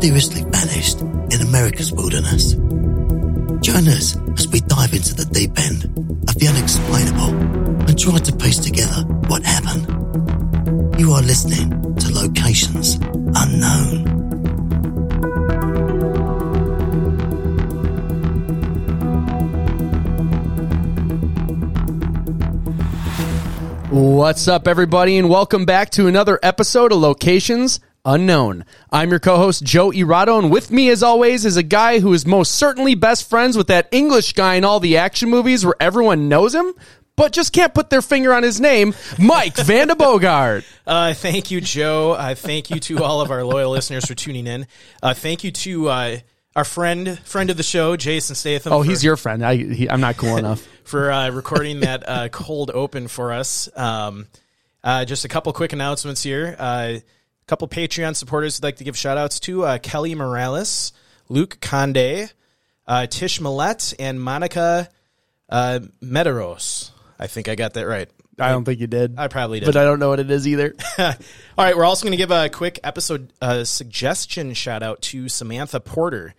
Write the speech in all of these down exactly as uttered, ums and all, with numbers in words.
mysteriously vanished in America's wilderness. Join us as we dive into the deep end of the unexplainable and try to piece together what happened. You are listening to Locations Unknown. What's up, everybody, and welcome back to another episode of Locations Unknown. I'm your co-host, Joe Irato, and with me, as always, is a guy who is most certainly best friends with that English guy in all the action movies where everyone knows him, but just can't put their finger on his name, Mike Vandebogart. Uh, thank you, Joe. Uh, thank you to all of our loyal listeners for tuning in. Uh, thank you to... Uh, Our friend, friend of the show, Jason Statham. Oh, for, he's your friend. I, he, I'm not cool enough. For uh, recording that uh, cold open for us. Um, uh, just a couple quick announcements here. Uh, a couple Patreon supporters I'd like to give shout-outs to. Uh, Kelly Morales, Luke Conde, uh, Tish Millette, and Monica uh, Mederos. I think I got that right. I don't think you did. I probably did. But I don't know what it is either. All right, we're also going to give a quick episode uh, suggestion shout-out to Samantha Porter.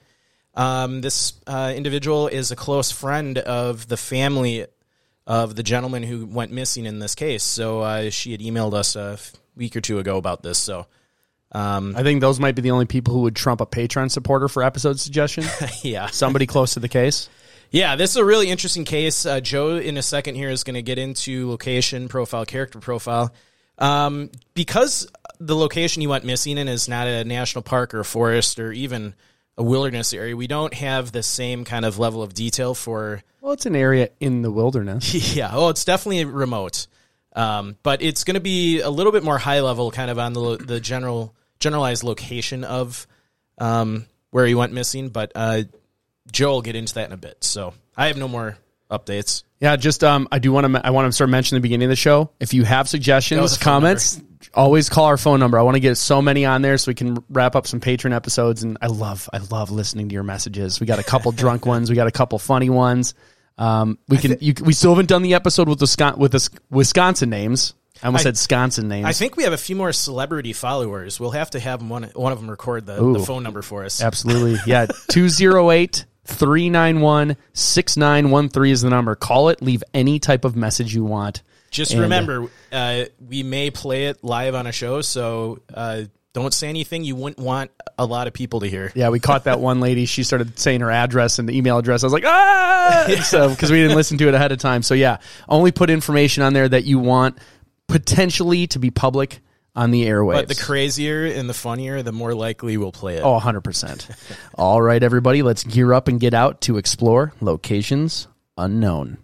Um, this uh, individual is a close friend of the family of the gentleman who went missing in this case. So uh, she had emailed us a week or two ago about this. So um, I think those might be the only people who would trump a Patreon supporter for episode suggestion. Yeah. Somebody close to the case. Yeah, this is a really interesting case. Uh, Joe, in a second here, is going to get into location profile, character profile. Um, because the location you went missing in is not a national park or a forest or even a wilderness area, we don't have the same kind of level of detail for... Well, it's an area in the wilderness. Yeah, oh, it's definitely remote. Um, but it's going to be a little bit more high level, kind of on the the general generalized location of um, where he went missing. But uh, Joe will get into that in a bit. So I have no more updates. Yeah, just um, I do want to I want to start mentioning the beginning of the show. If you have suggestions, comments... Number. Always call our phone number. I want to get so many on there so we can wrap up some Patreon episodes. And I love, I love listening to your messages. We got a couple drunk ones. We got a couple funny ones. Um, we can. Th- you, we still haven't done the episode with the with the Wisconsin names. I almost I, said Wisconsin names. I think we have a few more celebrity followers. We'll have to have one one of them record the, Ooh, the phone number for us. Absolutely, yeah. two oh eight, three nine one, six nine one three is the number. Call it. Leave any type of message you want. Just and, remember, uh, we may play it live on a show, so uh, don't say anything you wouldn't want a lot of people to hear. Yeah, we caught that one lady. She started saying her address and the email address. I was like, ah! Because yeah. so, we didn't listen to it ahead of time. So, yeah, only put information on there that you want potentially to be public on the airwaves. But the crazier and the funnier, the more likely we'll play it. Oh, one hundred percent. All right, everybody, let's gear up and get out to explore Locations Unknown.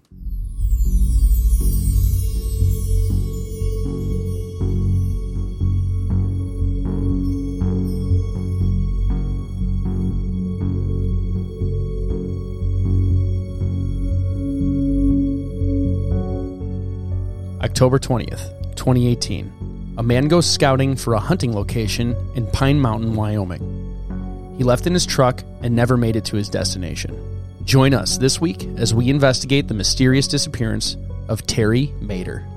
October twentieth, twenty eighteen, a man goes scouting for a hunting location in Pine Mountain, Wyoming. He left in his truck and never made it to his destination. Join us this week as we investigate the mysterious disappearance of Terry Mader.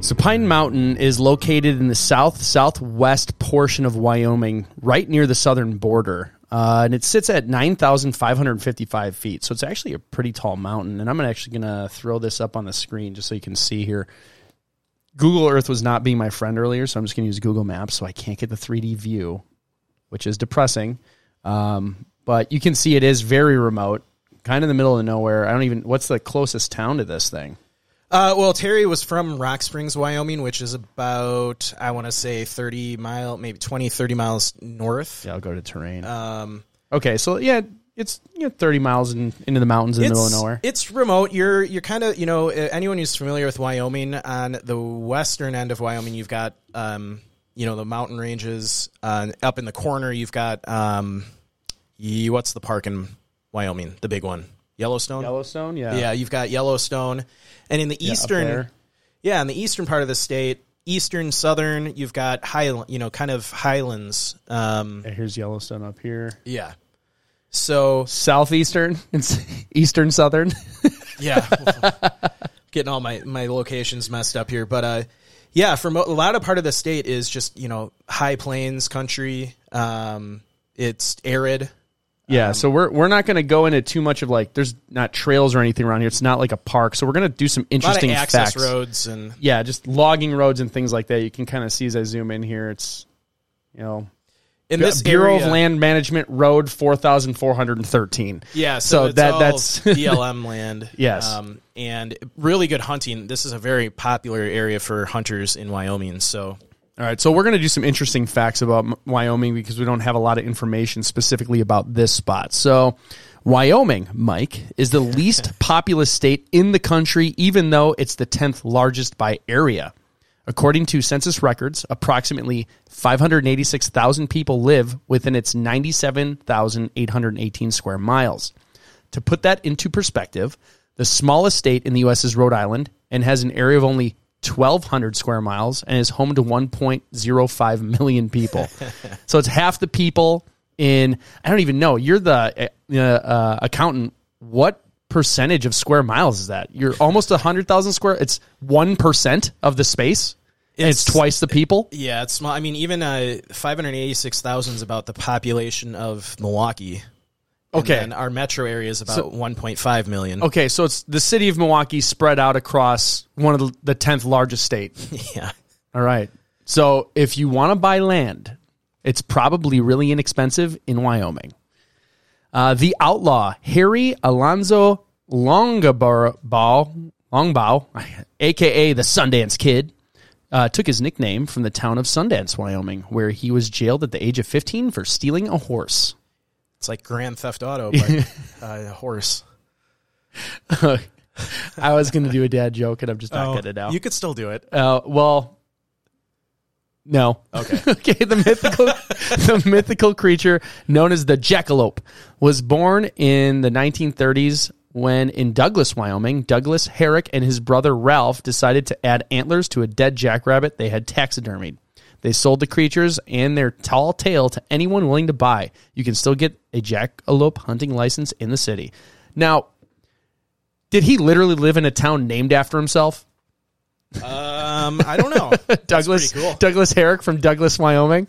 So Pine Mountain is located in the south-southwest portion of Wyoming, right near the southern border, uh, and it sits at nine thousand five hundred fifty-five feet, so it's actually a pretty tall mountain, and I'm actually going to throw this up on the screen just so you can see here. Google Earth was not being my friend earlier, so I'm just going to use Google Maps, so I can't get the three D view, which is depressing, um, but you can see it is very remote, kind of in the middle of nowhere. I don't even, what's the closest town to this thing? Uh, well, Terry was from Rock Springs, Wyoming, which is about, I want to say, thirty mile, maybe twenty, thirty miles north. Yeah, I'll go to terrain. Um, okay, so, yeah, It's, you know, thirty miles in, into the mountains in it's, the middle of nowhere. It's remote. You're you're kind of, you know, anyone who's familiar with Wyoming, on the western end of Wyoming, you've got, um, you know, the mountain ranges. Uh, up in the corner, you've got, um, you, what's the park in Wyoming? The big one. Yellowstone? Yellowstone, yeah. Yeah, you've got Yellowstone. And in the yeah, eastern, yeah, in the eastern part of the state, eastern, southern, you've got, high, you know, kind of highlands. Um, yeah, here's Yellowstone up here. Yeah. So southeastern and eastern southern. Yeah. Getting all my, my locations messed up here. But uh, yeah, for mo- a lot of part of the state is just, you know, high plains country. Um, it's arid. Yeah. Um, so we're, we're not going to go into too much of like, there's not trails or anything around here. It's not like a park. So we're going to do some interesting a lot of access facts. Roads and yeah, just logging roads and things like that. You can kind of see as I zoom in here. It's, you know, in this Bureau area, of Land Management Road four thousand four hundred thirteen. Yeah, so, so it's that, all that's B L M land. Yes. Um, and really good hunting. This is a very popular area for hunters in Wyoming. So, all right, so we're going to do some interesting facts about Wyoming because we don't have a lot of information specifically about this spot. So Wyoming, Mike, is the least populous state in the country, even though it's the tenth largest by area. According to census records, approximately five hundred eighty-six thousand people live within its ninety-seven thousand eight hundred eighteen square miles. To put that into perspective, the smallest state in the U S is Rhode Island and has an area of only twelve hundred square miles and is home to one point oh five million people. So it's half the people in, I don't even know, you're the uh, uh, accountant. What percentage of square miles is that? You're almost one hundred thousand square. It's one percent of the space. And it's, it's twice the people. Yeah, it's small. I mean, even uh, five hundred eighty-six thousand is about the population of Milwaukee. Okay. And our metro area is about so, one point five million. Okay, so it's the city of Milwaukee spread out across one of the, the tenth largest state. Yeah. All right. So if you want to buy land, it's probably really inexpensive in Wyoming. Uh, the outlaw, Harry Alonzo Longabaugh, Longbow, a k a the Sundance Kid, uh, took his nickname from the town of Sundance, Wyoming, where he was jailed at the age of fifteen for stealing a horse. It's like Grand Theft Auto, but uh, a horse. I was going to do a dad joke, and I'm just not oh, good at now. You could still do it. Uh, well... No. Okay. Okay. The mythical, the mythical creature known as the jackalope was born in the nineteen thirties when, in Douglas, Wyoming, Douglas Herrick and his brother Ralph decided to add antlers to a dead jackrabbit they had taxidermied. They sold the creatures and their tall tale to anyone willing to buy. You can still get a jackalope hunting license in the city. Now, did he literally live in a town named after himself? Um, I don't know. Douglas, cool. Douglas Herrick from Douglas, Wyoming.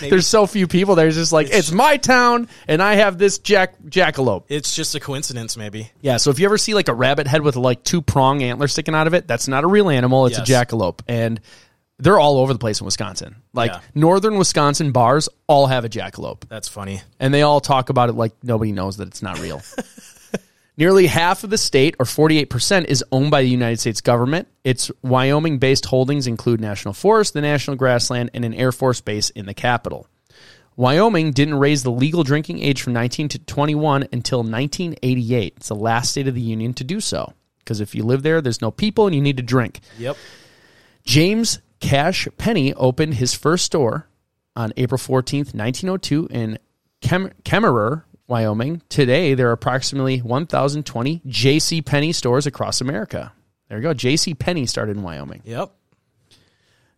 There's so few people there. It's just like, it's, it's my town, and I have this jack jackalope. It's just a coincidence, maybe. Yeah, so if you ever see like a rabbit head with like two prong antlers sticking out of it, that's not a real animal. It's yes. a jackalope. And they're all over the place in Wisconsin. Like yeah. northern Wisconsin bars all have a jackalope. That's funny. And they all talk about it like nobody knows that it's not real. Nearly half of the state, or forty-eight percent, is owned by the United States government. Its Wyoming-based holdings include national forest, the national grassland, and an Air Force base in the capital. Wyoming didn't raise the legal drinking age from nineteen to twenty-one until nineteen eighty-eight. It's the last state of the union to do so, because if you live there, there's no people and you need to drink. Yep. James Cash Penney opened his first store on April fourteenth, nineteen oh two in Kem- Kemmerer, Wyoming. Today, there are approximately one thousand twenty JCPenney stores across America. There you go. JCPenney started in Wyoming. Yep.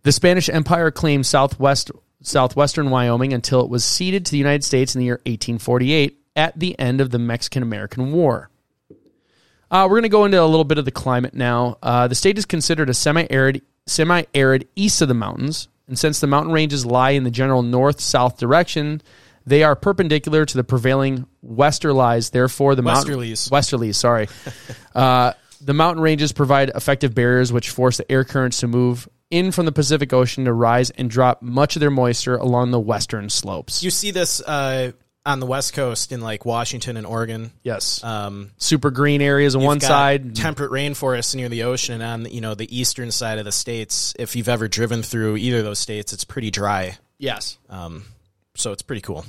The Spanish Empire claimed southwest southwestern Wyoming until it was ceded to the United States in the year eighteen forty-eight at the end of the Mexican-American War. Uh, we're going to go into a little bit of the climate now. Uh, the state is considered a semi-arid, semi-arid east of the mountains, and since the mountain ranges lie in the general north-south direction, they are perpendicular to the prevailing westerlies, therefore the mountain westerlies. Westerlies, sorry. uh, the mountain ranges provide effective barriers which force the air currents to move in from the Pacific Ocean to rise and drop much of their moisture along the western slopes. You see this uh, on the West Coast in like Washington and Oregon. Yes. Um, super green areas on one side, temperate rainforests near the ocean, and on you know the eastern side of the states. If you've ever driven through either of those states, it's pretty dry. Yes. Um, so it's pretty cool.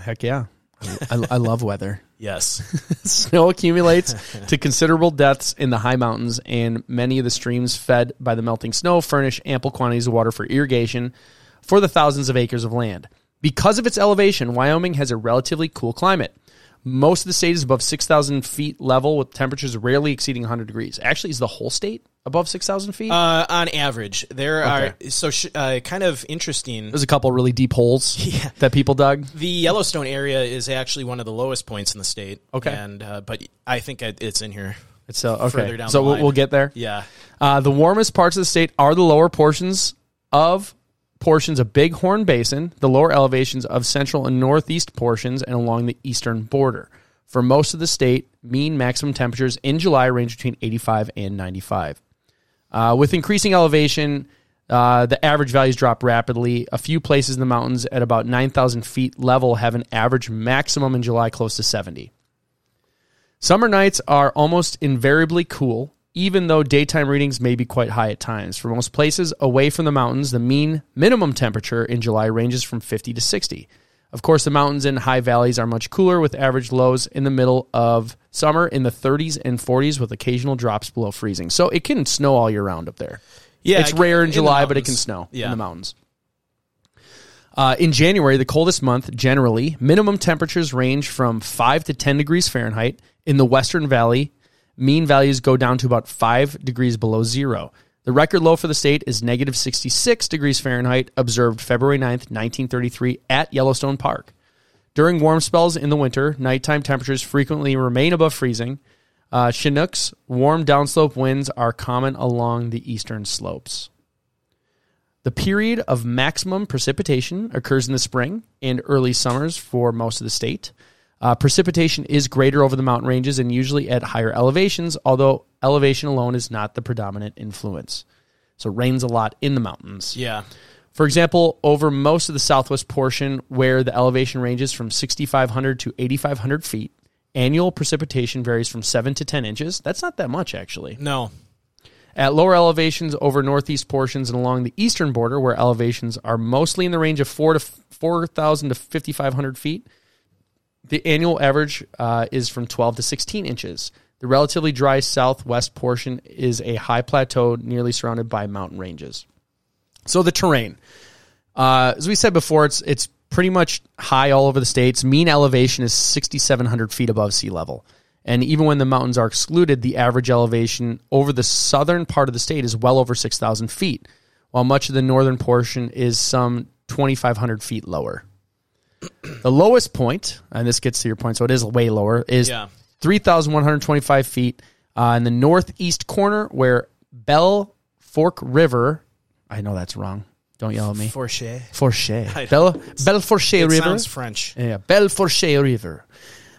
Heck yeah. I, I love weather. Yes. Snow accumulates to considerable depths in the high mountains, and many of the streams fed by the melting snow furnish ample quantities of water for irrigation for the thousands of acres of land. Because of its elevation, Wyoming has a relatively cool climate. Most of the state is above six thousand feet level, with temperatures rarely exceeding one hundred degrees. Actually, is the whole state above six thousand feet? Uh, on average. There okay. are, so sh- uh, kind of interesting. There's a couple really deep holes yeah. that people dug. The Yellowstone area is actually one of the lowest points in the state. Okay. And, uh, but I think it's in here. It's uh, okay. further down so the line. We'll get there. Yeah. Uh, the warmest parts of the state are the lower portions of portions of Bighorn Basin, the lower elevations of central and northeast portions, and along the eastern border. For most of the state, mean maximum temperatures in July range between eighty-five and ninety-five. Uh, with increasing elevation, uh, the average values drop rapidly. A few places in the mountains at about nine thousand feet level have an average maximum in July close to seventy. Summer nights are almost invariably cool, even though daytime readings may be quite high at times. For most places away from the mountains, the mean minimum temperature in July ranges from fifty to sixty. Of course, the mountains and high valleys are much cooler, with average lows in the middle of summer in the thirties and forties with occasional drops below freezing. So it can snow all year round up there. Yeah, it's rare in July, but it can snow yeah. in the mountains. Uh, in January, the coldest month, generally, minimum temperatures range from five to ten degrees Fahrenheit in the Western Valley. Mean values go down to about five degrees below zero. The record low for the state is negative sixty-six degrees Fahrenheit, observed February ninth, nineteen thirty-three, at Yellowstone Park. During warm spells in the winter, nighttime temperatures frequently remain above freezing. Uh, Chinooks, warm downslope winds, are common along the eastern slopes. The period of maximum precipitation occurs in the spring and early summers for most of the state. Uh, precipitation is greater over the mountain ranges and usually at higher elevations, although elevation alone is not the predominant influence. So rains a lot in the mountains. Yeah. For example, over most of the southwest portion, where the elevation ranges from sixty-five hundred to eighty-five hundred feet, annual precipitation varies from seven to ten inches. That's not that much, actually. No. At lower elevations over northeast portions and along the eastern border, where elevations are mostly in the range of four thousand to fifty-five hundred feet, the annual average uh, is from twelve to sixteen inches. The relatively dry southwest portion is a high plateau nearly surrounded by mountain ranges. So the terrain. Uh, as we said before, it's it's pretty much high all over the states. Mean elevation is sixty-seven hundred feet above sea level. And even when the mountains are excluded, the average elevation over the southern part of the state is well over six thousand feet, while much of the northern portion is some twenty-five hundred feet lower. The lowest point, and this gets to your point, so it is way lower, is yeah. three thousand one hundred twenty-five feet uh, in the northeast corner where Belle Fourche River, I know that's wrong. Don't yell at me. Fourche. Fourche. Belle, Belle Fourche River. It sounds French. Yeah, Belle Fourche River.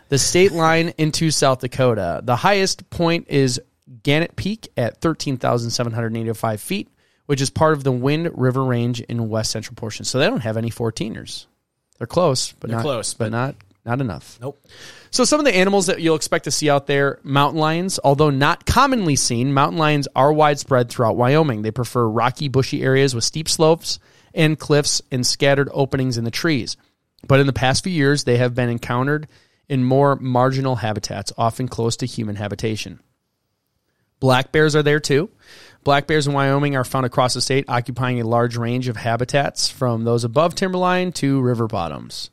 The state line into South Dakota. The highest point is Gannett Peak at thirteen thousand seven hundred eighty-five feet, which is part of the Wind River Range in west central portion. So they don't have any fourteeners. They're close, but They're not close, but, but not not enough. Nope. So some of the animals that you'll expect to see out there, mountain lions. Although not commonly seen, mountain lions are widespread throughout Wyoming. They prefer rocky, bushy areas with steep slopes and cliffs and scattered openings in the trees. But in the past few years, they have been encountered in more marginal habitats, often close to human habitation. Black bears are there too. Black bears in Wyoming are found across the state, occupying a large range of habitats from those above timberline to river bottoms.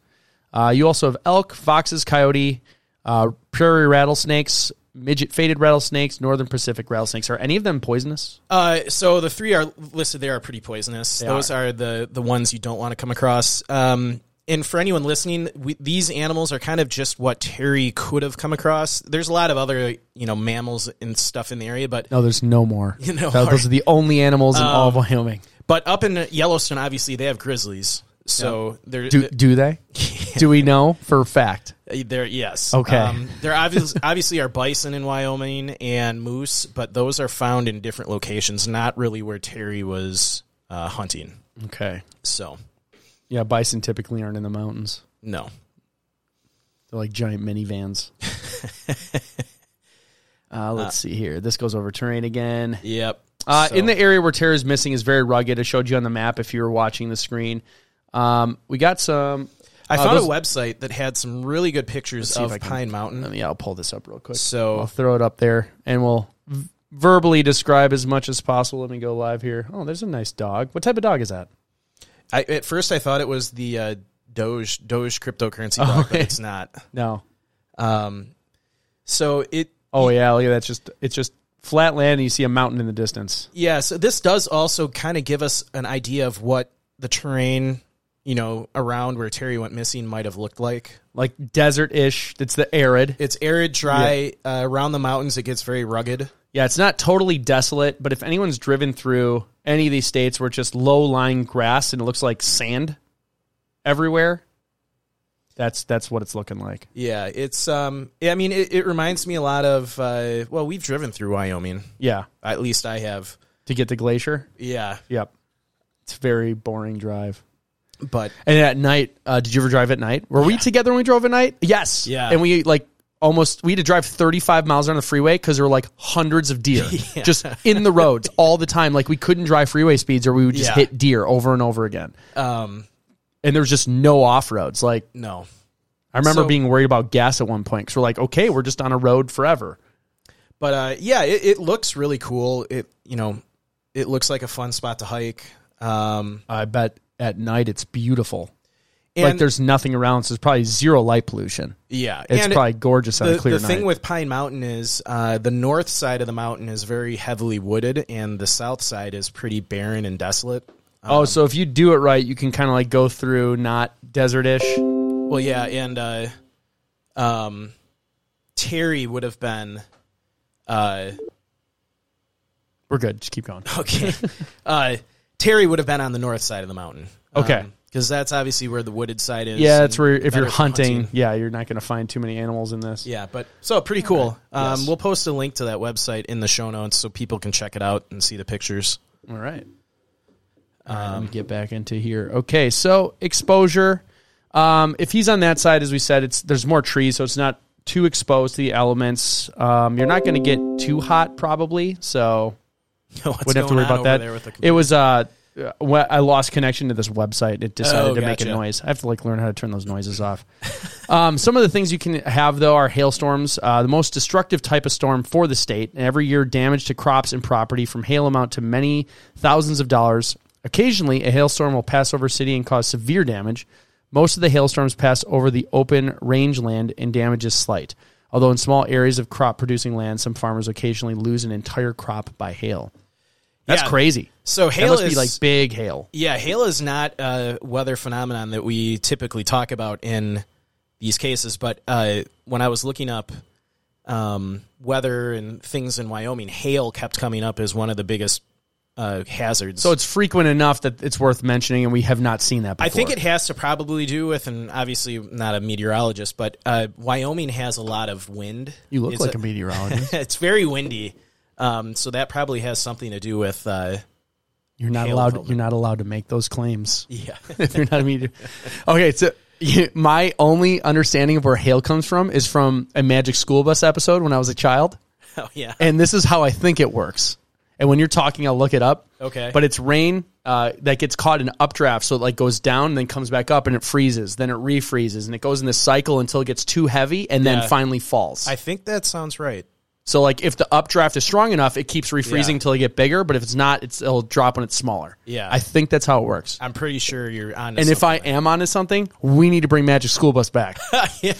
Uh, you also have elk, foxes, coyote, uh, prairie rattlesnakes, midget faded rattlesnakes, northern Pacific rattlesnakes. Are any of them poisonous? Uh, so the three are listed there are pretty poisonous. They those are. are the the ones you don't want to come across. Um And for anyone listening, we, these animals are kind of just what Terry could have come across. There's a lot of other, you know, mammals and stuff in the area, but no, there's no more. You know, that, those are the only animals um, in all of Wyoming. But up in Yellowstone, obviously, they have grizzlies. So yeah. they're do, do they? Do we know for a fact? There, yes. Okay. Um, there obviously obviously are bison in Wyoming and moose, but those are found in different locations, not really where Terry was uh, hunting. Okay. So. Yeah, bison typically aren't in the mountains. No. They're like giant minivans. uh, let's uh, see here. This goes over terrain again. Yep. Uh, so. In the area where Terry is missing is very rugged. I showed you on the map if you were watching the screen. Um, we got some... I uh, found those, a website that had some really good pictures of can, Pine Mountain. Yeah, I'll pull this up real quick. So I'll throw it up there, and we'll v- verbally describe as much as possible. Let me go live here. Oh, there's a nice dog. What type of dog is that? I, at first, I thought it was the uh, Doge Doge cryptocurrency dog, oh, okay. but it's not. No. Um. So it. Oh yeah, look at that. It's just it's just flat land, and you see a mountain in the distance. Yeah. So this does also kind of give us an idea of what the terrain, you know, around where Terry went missing might have looked like. Like desert-ish. It's the arid. It's arid, dry. Yeah. Uh, around the mountains, it gets very rugged. Yeah, it's not totally desolate, but if anyone's driven through any of these states where it's just low-lying grass and it looks like sand everywhere, that's that's what it's looking like. Yeah, it's, um, I mean, it, it reminds me a lot of, uh, well, we've driven through Wyoming. Yeah. At least I have. To get the glacier? Yeah. Yep. It's a very boring drive. But and at night, uh, did you ever drive at night? Were yeah. we together when we drove at night? Yes. Yeah. And we like almost we had to drive thirty-five miles on the freeway because there were like hundreds of deer yeah. just in the roads all the time. Like we couldn't drive freeway speeds or we would just yeah. hit deer over and over again. Um, and there was just no off roads. Like no, I remember so, being worried about gas at one point because we're like, okay, we're just on a road forever. But uh, yeah, it, it looks really cool. It you know, it looks like a fun spot to hike. Um, I bet. At night, it's beautiful. And like there's nothing around, so there's probably zero light pollution. Yeah. It's and probably gorgeous on the, a clear the night. The thing with Pine Mountain is uh, the north side of the mountain is very heavily wooded, and the south side is pretty barren and desolate. Um, oh, so if you do it right, you can kind of like go through not desert-ish. Well, yeah, and uh, um, Terry would have been... Uh, We're good. Just keep going. Okay. uh Terry would have been on the north side of the mountain. Okay. Because um, that's obviously where the wooded side is. Yeah, that's where, if you're hunting, hunting, yeah, you're not going to find too many animals in this. Yeah, but, so pretty cool. Okay. Um, yes. We'll post a link to that website in the show notes so people can check it out and see the pictures. All right. Um, All right, let me get back into here. Okay, so exposure. Um, if he's on that side, as we said, it's there's more trees, so it's not too exposed to the elements. Um, you're not going to get too hot, probably, so... What's wouldn't have to worry about that. It was uh, I lost connection to this website. It decided oh, to gotcha. make a noise. I have to like learn how to turn those noises off. um, some of the things you can have though are hailstorms, uh, the most destructive type of storm for the state. And every year, damage to crops and property from hail amount to many thousands of dollars. Occasionally, a hailstorm will pass over a city and cause severe damage. Most of the hailstorms pass over the open rangeland and damage is slight. Although in small areas of crop-producing land, some farmers occasionally lose an entire crop by hail. That's yeah. crazy. So hail that must is be like big hail. Yeah, hail is not a weather phenomenon that we typically talk about in these cases. But uh, when I was looking up um, weather and things in Wyoming, hail kept coming up as one of the biggest uh, hazards. So it's frequent enough that it's worth mentioning, and we have not seen that before. I think it has to probably do with, and obviously not a meteorologist, but uh, Wyoming has a lot of wind. You look it's like a, a meteorologist. It's very windy, um, so that probably has something to do with. Uh, you're not allowed. Problem. You're not allowed to make those claims. Yeah, if you're not a meteor. Okay, so my only understanding of where hail comes from is from a Magic School Bus episode when I was a child. Oh yeah, and this is how I think it works. And when you're talking, I'll look it up. Okay. But it's rain uh, that gets caught in updraft, so it like goes down and then comes back up, and it freezes. Then it refreezes, and it goes in this cycle until it gets too heavy and yeah. then finally falls. I think that sounds right. So like if the updraft is strong enough, it keeps refreezing until yeah. it gets bigger, but if it's not, it's, it'll drop when it's smaller. Yeah. I think that's how it works. I'm pretty sure you're onto and something. And if I am onto something, we need to bring Magic School Bus back. yeah.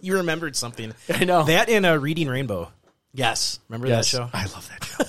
You remembered something. I know. That and uh, Reading Rainbow. Yes. Remember yes. that show? I love that show.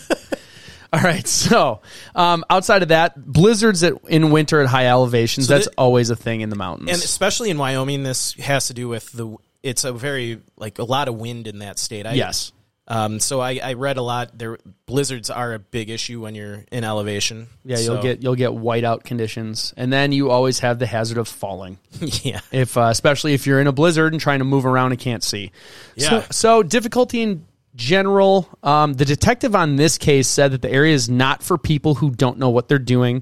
All right, so um, outside of that, blizzards at, in winter at high elevations, so that's that, always a thing in the mountains. And especially in Wyoming, this has to do with the, it's a very, like a lot of wind in that state. I, yes. Um, so I, I read a lot, there blizzards are a big issue when you're in elevation. Yeah, you'll so. get you'll get whiteout conditions. And then you always have the hazard of falling. yeah. If uh, especially if you're in a blizzard and trying to move around and can't see. Yeah. So, so difficulty in... General, um, the detective on this case said that the area is not for people who don't know what they're doing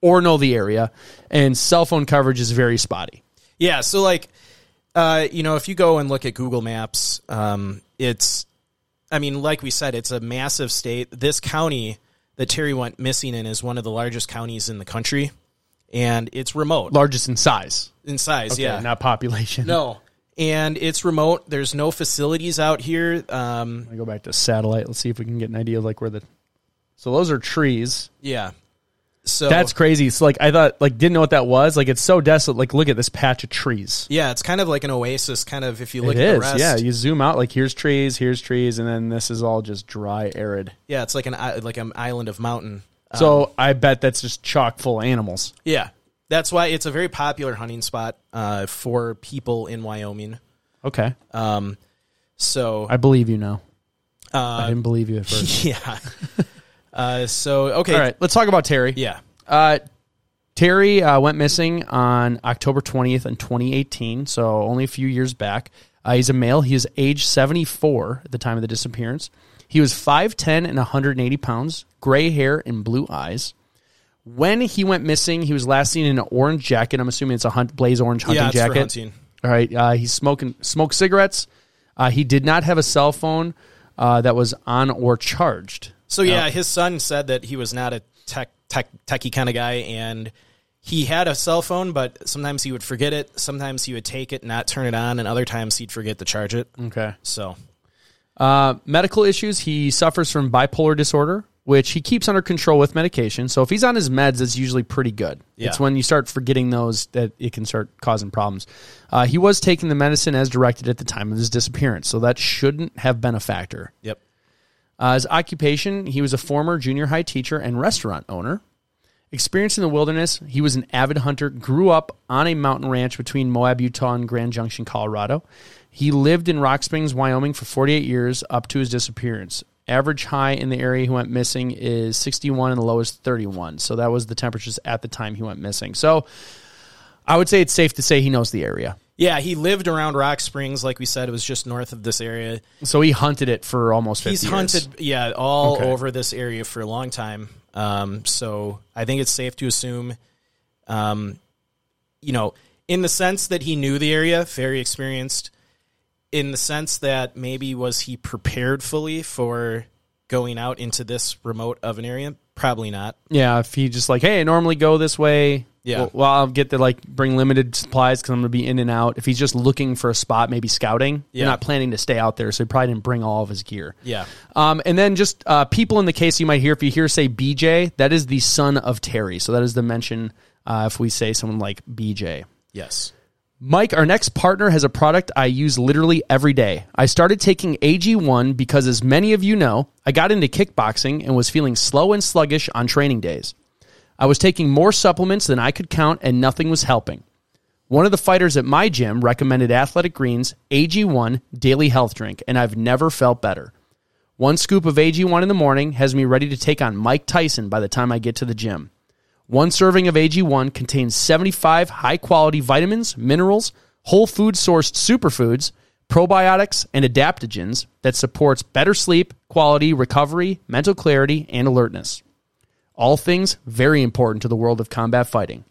or know the area, and cell phone coverage is very spotty. Yeah, so like, uh, you know, if you go and look at Google Maps, um, it's, I mean, like we said, it's a massive state. This county that Terry went missing in is one of the largest counties in the country. and it's remote. Largest in size. In size, okay, yeah. Not population. No. And it's remote. There's no facilities out here. Um, I go back to satellite. Let's see if we can get an idea of like where the. So those are trees. Yeah. So that's crazy. So like I thought, like didn't know what that was. Like it's so desolate. Like look at this patch of trees. Yeah, it's kind of like an oasis. Kind of if you look it at is. the rest. Yeah, you zoom out. Like here's trees, here's trees, and then this is all just dry, arid. Yeah, it's like an like an island of mountain. Um, so I bet that's just chock full of animals. Yeah. That's why it's a very popular hunting spot uh, for people in Wyoming. Okay. Um, so I believe you now. Uh, I didn't believe you at first. Yeah. uh, so, okay. All right. Let's talk about Terry. Yeah. Uh, Terry uh, went missing on October twentieth in twenty eighteen, so only a few years back. Uh, he's a male. He is age seventy-four at the time of the disappearance. He was five ten and one hundred eighty pounds, gray hair and blue eyes. When he went missing, he was last seen in an orange jacket. I'm assuming it's a hunt, blaze orange hunting yeah, it's jacket. For hunting. All right. Uh, he's smoking smoked cigarettes. Uh, he did not have a cell phone uh, that was on or charged. So, yeah, uh, his son said that he was not a tech, tech, techie kind of guy, and he had a cell phone, but sometimes he would forget it. Sometimes he would take it and not turn it on, and other times he'd forget to charge it. Okay. So, uh, medical issues. He suffers from bipolar disorder, which he keeps under control with medication. So if he's on his meds, it's usually pretty good. Yeah. It's when you start forgetting those that it can start causing problems. Uh, he was taking the medicine as directed at the time of his disappearance, so that shouldn't have been a factor. Yep. Uh, his occupation, he was a former junior high teacher and restaurant owner. Experienced in the wilderness, he was an avid hunter, grew up on a mountain ranch between Moab, Utah, and Grand Junction, Colorado. He lived in Rock Springs, Wyoming for forty-eight years up to his disappearance. Average high in the area he went missing is sixty-one and the low is thirty-one. So that was the temperatures at the time he went missing. So I would say it's safe to say he knows the area. Yeah, he lived around Rock Springs. Like we said, it was just north of this area. So he hunted it for almost fifty years. He's hunted, yeah, all okay. over this area for a long time. Um, so I think it's safe to assume, um, you know, in the sense that he knew the area, very experienced. In the sense that maybe was he prepared fully for going out into this remote of an area? Probably not. Yeah, if he just like, hey, I normally go this way. Yeah. Well, well I'll get to like bring limited supplies because I'm going to be in and out. If he's just looking for a spot, maybe scouting, yeah. You're not planning to stay out there, so he probably didn't bring all of his gear. Yeah. Um, and then just uh, people in the case you might hear, if you hear say B J, that is the son of Terry. So that is the mention uh, if we say someone like B J. Yes. Mike, our next partner, has a product I use literally every day. I started taking A G one because, as many of you know, I got into kickboxing and was feeling slow and sluggish on training days. I was taking more supplements than I could count, and nothing was helping. One of the fighters at my gym recommended Athletic Greens A G one Daily Health Drink, and I've never felt better. One scoop of A G one in the morning has me ready to take on Mike Tyson by the time I get to the gym. One serving of A G one contains seventy-five high-quality vitamins, minerals, whole food-sourced superfoods, probiotics, and adaptogens that supports better sleep, quality, recovery, mental clarity, and alertness. All things very important to the world of combat fighting.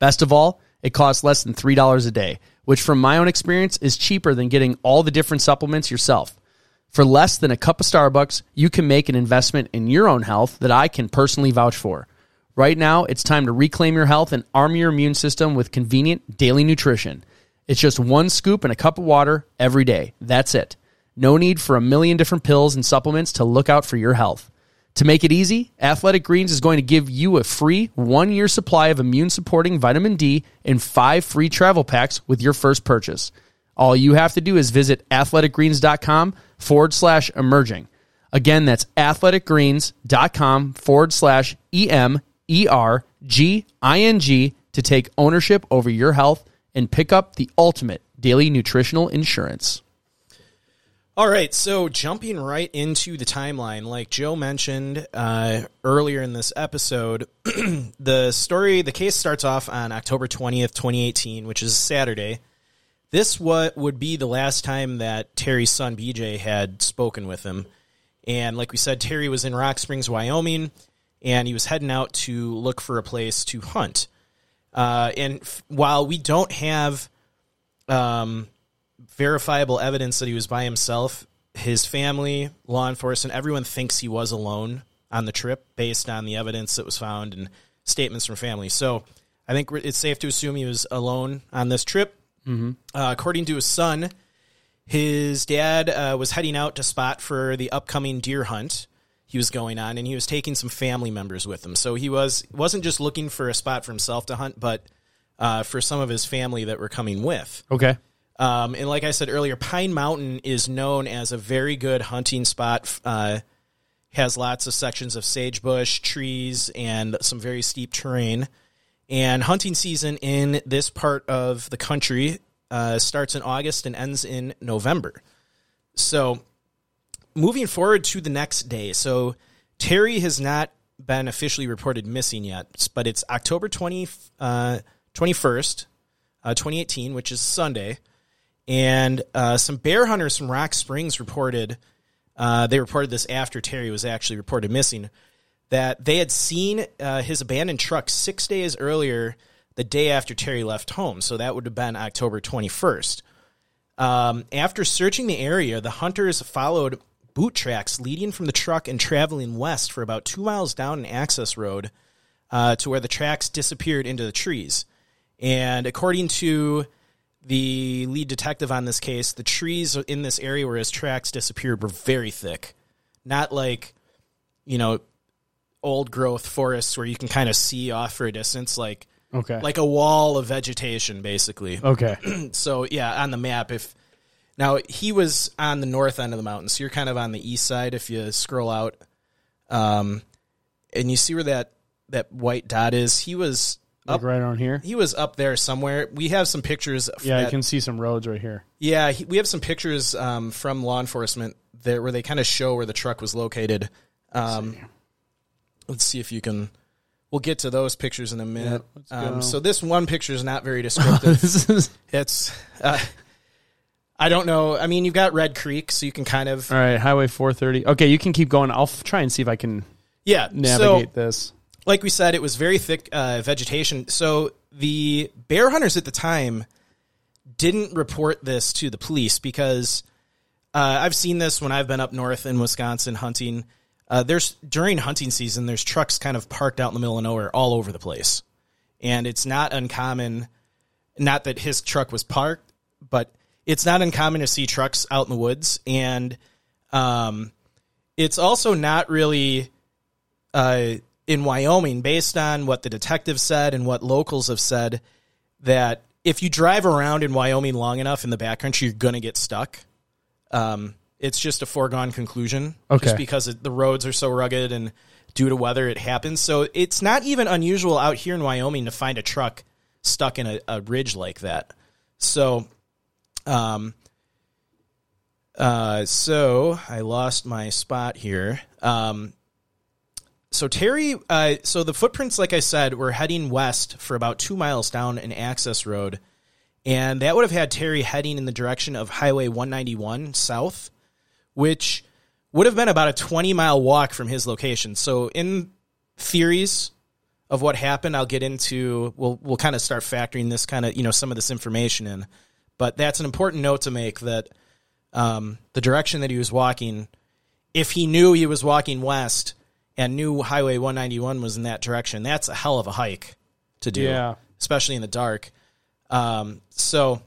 Best of all, it costs less than three dollars a day, which from my own experience is cheaper than getting all the different supplements yourself. For less than a cup of Starbucks, you can make an investment in your own health that I can personally vouch for. Right now, it's time to reclaim your health and arm your immune system with convenient daily nutrition. It's just one scoop and a cup of water every day. That's it. No need for a million different pills and supplements to look out for your health. To make it easy, Athletic Greens is going to give you a free one-year supply of immune-supporting vitamin D and five free travel packs with your first purchase. All you have to do is visit athleticgreens.com forward slash emerging. Again, that's athleticgreens.com forward slash em. E R G I N G to take ownership over your health and pick up the ultimate daily nutritional insurance. All right, so jumping right into the timeline, like Joe mentioned uh, earlier in this episode, the story, the case starts off on October twentieth, twenty eighteen, which is Saturday. This what would be the last time that Terry's son B J had spoken with him. And like we said, Terry was in Rock Springs, Wyoming, and he was heading out to look for a place to hunt. Uh, and f- while we don't have um, verifiable evidence that he was by himself, his family, law enforcement, everyone thinks he was alone on the trip based on the evidence that was found and statements from family. So I think it's safe to assume he was alone on this trip. Mm-hmm. Uh, according to his son, his dad uh, was heading out to spot for the upcoming deer hunt he was going on, and he was taking some family members with him. So he was, wasn't just looking for a spot for himself to hunt, but uh, for some of his family that were coming with. Okay. Um, and like I said earlier, Pine Mountain is known as a very good hunting spot, uh, has lots of sections of sagebush, trees, and some very steep terrain. And hunting season in this part of the country uh, starts in August and ends in November. So moving forward to the next day. So Terry has not been officially reported missing yet, but it's October twentieth, uh, twenty-first, uh, twenty eighteen, which is Sunday. And uh, some bear hunters from Rock Springs reported, uh, they reported this after Terry was actually reported missing, that they had seen uh, his abandoned truck six days earlier, the day after Terry left home. So that would have been October twenty-first. Um, after searching the area, the hunters followed boot tracks leading from the truck and traveling west for about two miles down an access road uh, to where the tracks disappeared into the trees. And according to the lead detective on this case, the trees in this area where his tracks disappeared were very thick. Not like, you know, old growth forests where you can kind of see off for a distance, like okay, like a wall of vegetation, basically. Okay. So, yeah, on the map, if now he was on the north end of the mountain, so you're kind of on the east side if you scroll out. Um, and you see where that, that white dot is? He was Up, like right on here? He was up there somewhere. We have some pictures. Yeah, that, I can see some roads right here. Yeah, he, we have some pictures um, from law enforcement there where they kind of show where the truck was located. Um, let's, see. let's see if you can... We'll get to those pictures in a minute. Yeah, um, so this one picture is not very descriptive. is... It's... Uh, I don't know. I mean, you've got Red Creek, so you can kind of... All right, Highway four thirty. Okay, you can keep going. I'll f- try and see if I can yeah, navigate so, this. Like we said, it was very thick uh, vegetation. So the bear hunters at the time didn't report this to the police because uh, I've seen this when I've been up north in Wisconsin hunting. Uh, there's during hunting season, there's trucks kind of parked out in the middle of nowhere all over the place. And it's not uncommon, not that his truck was parked, but it's not uncommon to see trucks out in the woods. And um, it's also not really... Uh, in Wyoming, based on what the detective said and what locals have said, that if you drive around in Wyoming long enough in the backcountry, you're going to get stuck. Um, it's just a foregone conclusion. Okay. Just because it, the roads are so rugged and due to weather, it happens. So it's not even unusual out here in Wyoming to find a truck stuck in a, a ridge like that. So, um, uh, so I lost my spot here. Um, So Terry, uh, so the footprints, like I said, were heading west for about two miles down an access road, and that would have had Terry heading in the direction of Highway one ninety-one south, which would have been about a twenty-mile walk from his location. So in theories of what happened, I'll get into, we'll we'll kind of start factoring this kind of, you know, some of this information in. But that's an important note to make, that um, the direction that he was walking, if he knew he was walking west and knew Highway one ninety-one was in that direction, that's a hell of a hike to do, yeah, especially in the dark. Um, so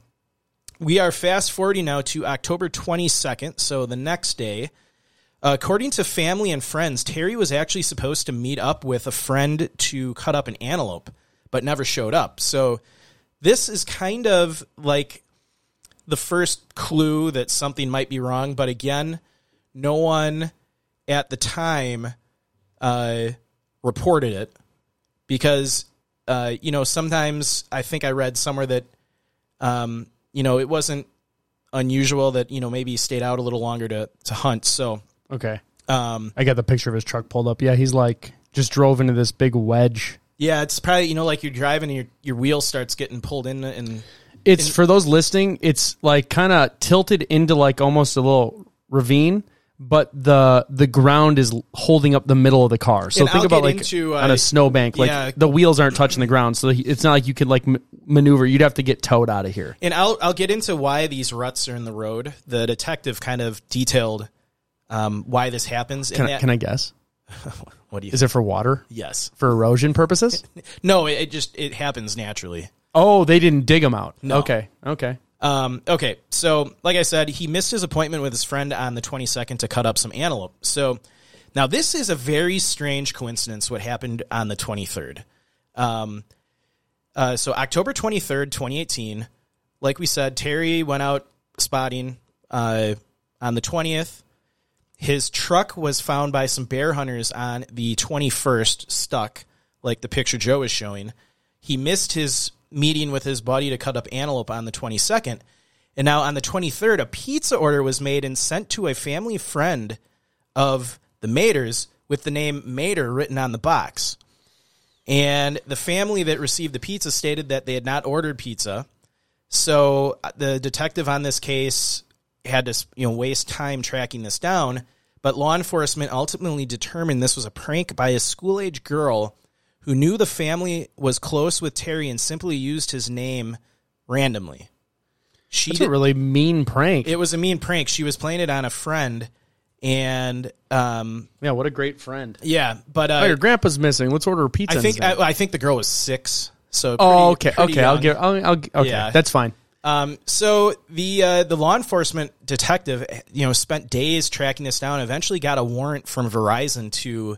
we are fast-forwarding now to October twenty-second, so the next day. According to family and friends, Terry was actually supposed to meet up with a friend to cut up an antelope, but never showed up. So this is kind of like the first clue that something might be wrong, but again, no one at the time... Uh, reported it because, uh, you know, sometimes I think I read somewhere that, um, you know, it wasn't unusual that, you know, maybe he stayed out a little longer to, to hunt. So, okay. Um, I got the picture of his truck pulled up. Yeah. He's like, just drove into this big wedge. Yeah. It's probably, you know, like you're driving and your, your wheel starts getting pulled in, and it's in, for those listening, it's like kind of tilted into like almost a little ravine, but the the ground is holding up the middle of the car. So think about like into, uh, on a snowbank, like yeah. the wheels aren't touching the ground. So it's not like you could like m- maneuver. You'd have to get towed out of here. And I'll I'll get into why these ruts are in the road. The detective kind of detailed um, why this happens. Can, and that, I, can I guess? What do you? Is think? It for water? Yes. For erosion purposes? No, it, it just it happens naturally. Oh, they didn't dig them out. No. Okay. Okay. Um, okay. So, like I said, he missed his appointment with his friend on the twenty-second to cut up some antelope. So, now this is a very strange coincidence. What happened on the twenty-third? Um, uh, so October twenty-third, twenty eighteen. Like we said, Terry went out spotting uh, on the twentieth. His truck was found by some bear hunters on the twenty-first, stuck, like the picture Joe is showing. He missed his meeting with his buddy to cut up antelope on the twenty-second. And now on the twenty-third, a pizza order was made and sent to a family friend of the Maders with the name Mader written on the box. And the family that received the pizza stated that they had not ordered pizza. So the detective on this case had to, you know, waste time tracking this down, but law enforcement ultimately determined this was a prank by a school-age girl who knew the family was close with Terry and simply used his name randomly. She That's did, a really mean prank. It was a mean prank. She was playing it on a friend, and um, yeah, what a great friend. Yeah, but uh, oh, your grandpa's missing. Let's order a pizza. I think I, I think the girl was six. So pretty, oh, okay, okay, young. I'll give. I'll, I'll okay, yeah. That's fine. Um, so the uh, the law enforcement detective, you know, spent days tracking this down. Eventually, got a warrant from Verizon to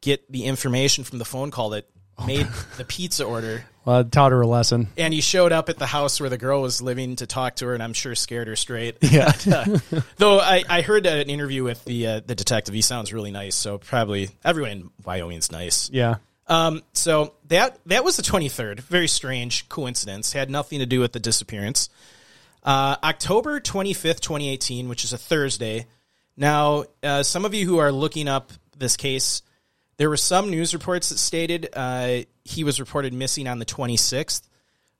get the information from the phone call that oh, made man. the pizza order. Well, I taught her a lesson. And he showed up at the house where the girl was living to talk to her, and I'm sure scared her straight. Yeah. Though I, I heard an interview with the uh, the detective. He sounds really nice. So probably everyone in Wyoming's nice. Yeah. Um, so that, that was the twenty-third. Very strange coincidence. Had nothing to do with the disappearance. Uh, October twenty-fifth, twenty eighteen, which is a Thursday. Now, uh, some of you who are looking up this case, there were some news reports that stated uh, he was reported missing on the twenty-sixth.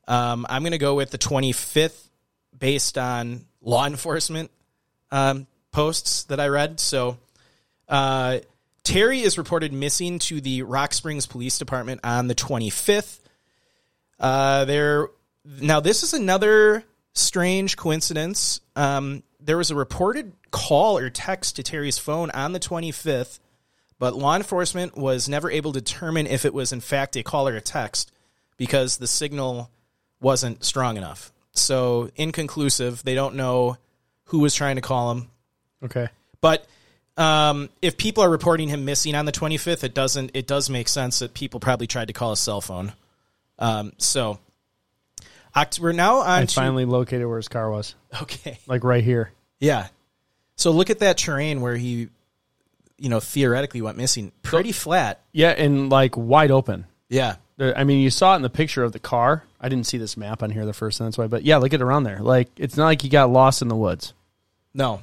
Um, I'm going to go with the twenty-fifth based on law enforcement um, posts that I read. So, uh, Terry is reported missing to the Rock Springs Police Department on the twenty-fifth. Uh, there, now, this is another strange coincidence. Um, there was a reported call or text to Terry's phone on the twenty-fifth, but law enforcement was never able to determine if it was, in fact, a call or a text because the signal wasn't strong enough. So, inconclusive. They don't know who was trying to call him. Okay. But... Um, if people are reporting him missing on the twenty-fifth, it doesn't, it does make sense that people probably tried to call his cell phone. Um, so Oct- we're now on I to- finally located where his car was. Okay. Like right here. Yeah. So look at that terrain where he, you know, theoretically went missing. Pretty so, flat. Yeah. And like wide open. Yeah. There, I mean, you saw it in the picture of the car. I didn't see this map on here the first time. That's why, but yeah, look at it around there. Like, it's not like he got lost in the woods. No.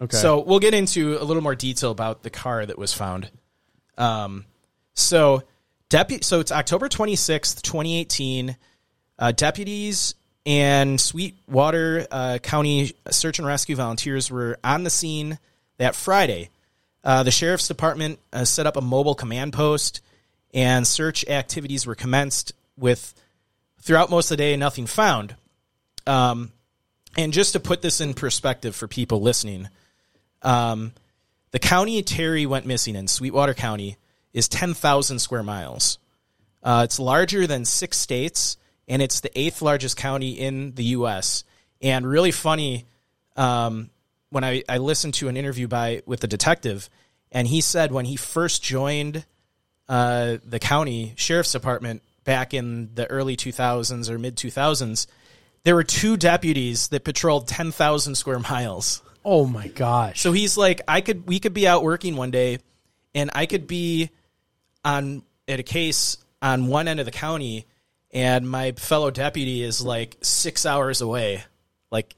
Okay. So we'll get into a little more detail about the car that was found. Um, so deputy, so it's October twenty-sixth, twenty eighteen. Uh, deputies and Sweetwater uh, County Search and Rescue volunteers were on the scene that Friday. Uh, the sheriff's department uh, set up a mobile command post, and search activities were commenced. With throughout most of the day, nothing found. Um, and just to put this in perspective for people listening. Um, the county Terry went missing in, Sweetwater County, is ten thousand square miles. Uh, it's larger than six states, and it's the eighth largest county in the U S And really funny, um, when I, I listened to an interview by with the detective, and he said when he first joined uh, the county sheriff's department back in the early two thousands or mid two thousands, there were two deputies that patrolled ten thousand square miles. Oh my gosh. So he's like, I could, we could be out working one day and I could be on at a case on one end of the county and my fellow deputy is like six hours away. Like,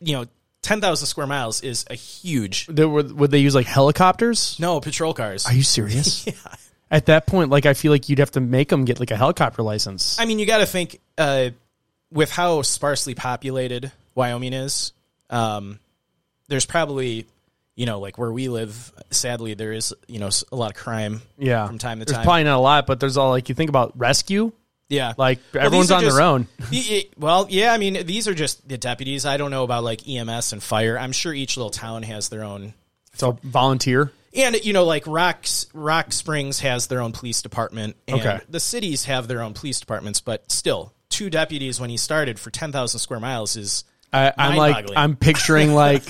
you know, ten thousand square miles is a huge. There were, would they use like helicopters? No, patrol cars. Are you serious? Yeah. At that point, like, I feel like you'd have to make them get like a helicopter license. I mean, you got to think, uh, with how sparsely populated Wyoming is, um, there's probably, you know, like where we live, sadly, there is, you know, a lot of crime yeah. from time to there's time. There's probably not a lot, but there's all, like, you think about rescue. Yeah. Like, well, everyone's on just, their own. Well, yeah, I mean, these are just the deputies. I don't know about, like, E M S and fire. I'm sure each little town has their own. It's all volunteer. And, you know, like Rocks, Rock Springs has their own police department, and okay. the cities have their own police departments, but still, two deputies when he started for ten thousand square miles is I, I'm like, I'm picturing like...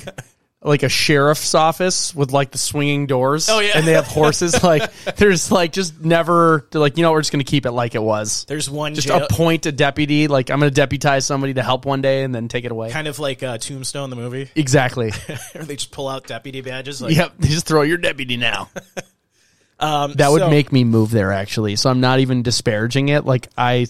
like a sheriff's office with like the swinging doors. Oh yeah. And they have horses. Like there's like just never like, you know, we're just going to keep it like it was. There's one. Just jail- appoint a deputy. Like I'm going to deputize somebody to help one day and then take it away. Kind of like uh, Tombstone, the movie. Exactly. Or they just pull out deputy badges. Like, yep. They just throw your deputy now. um, that would so- make me move there actually. So I'm not even disparaging it. Like I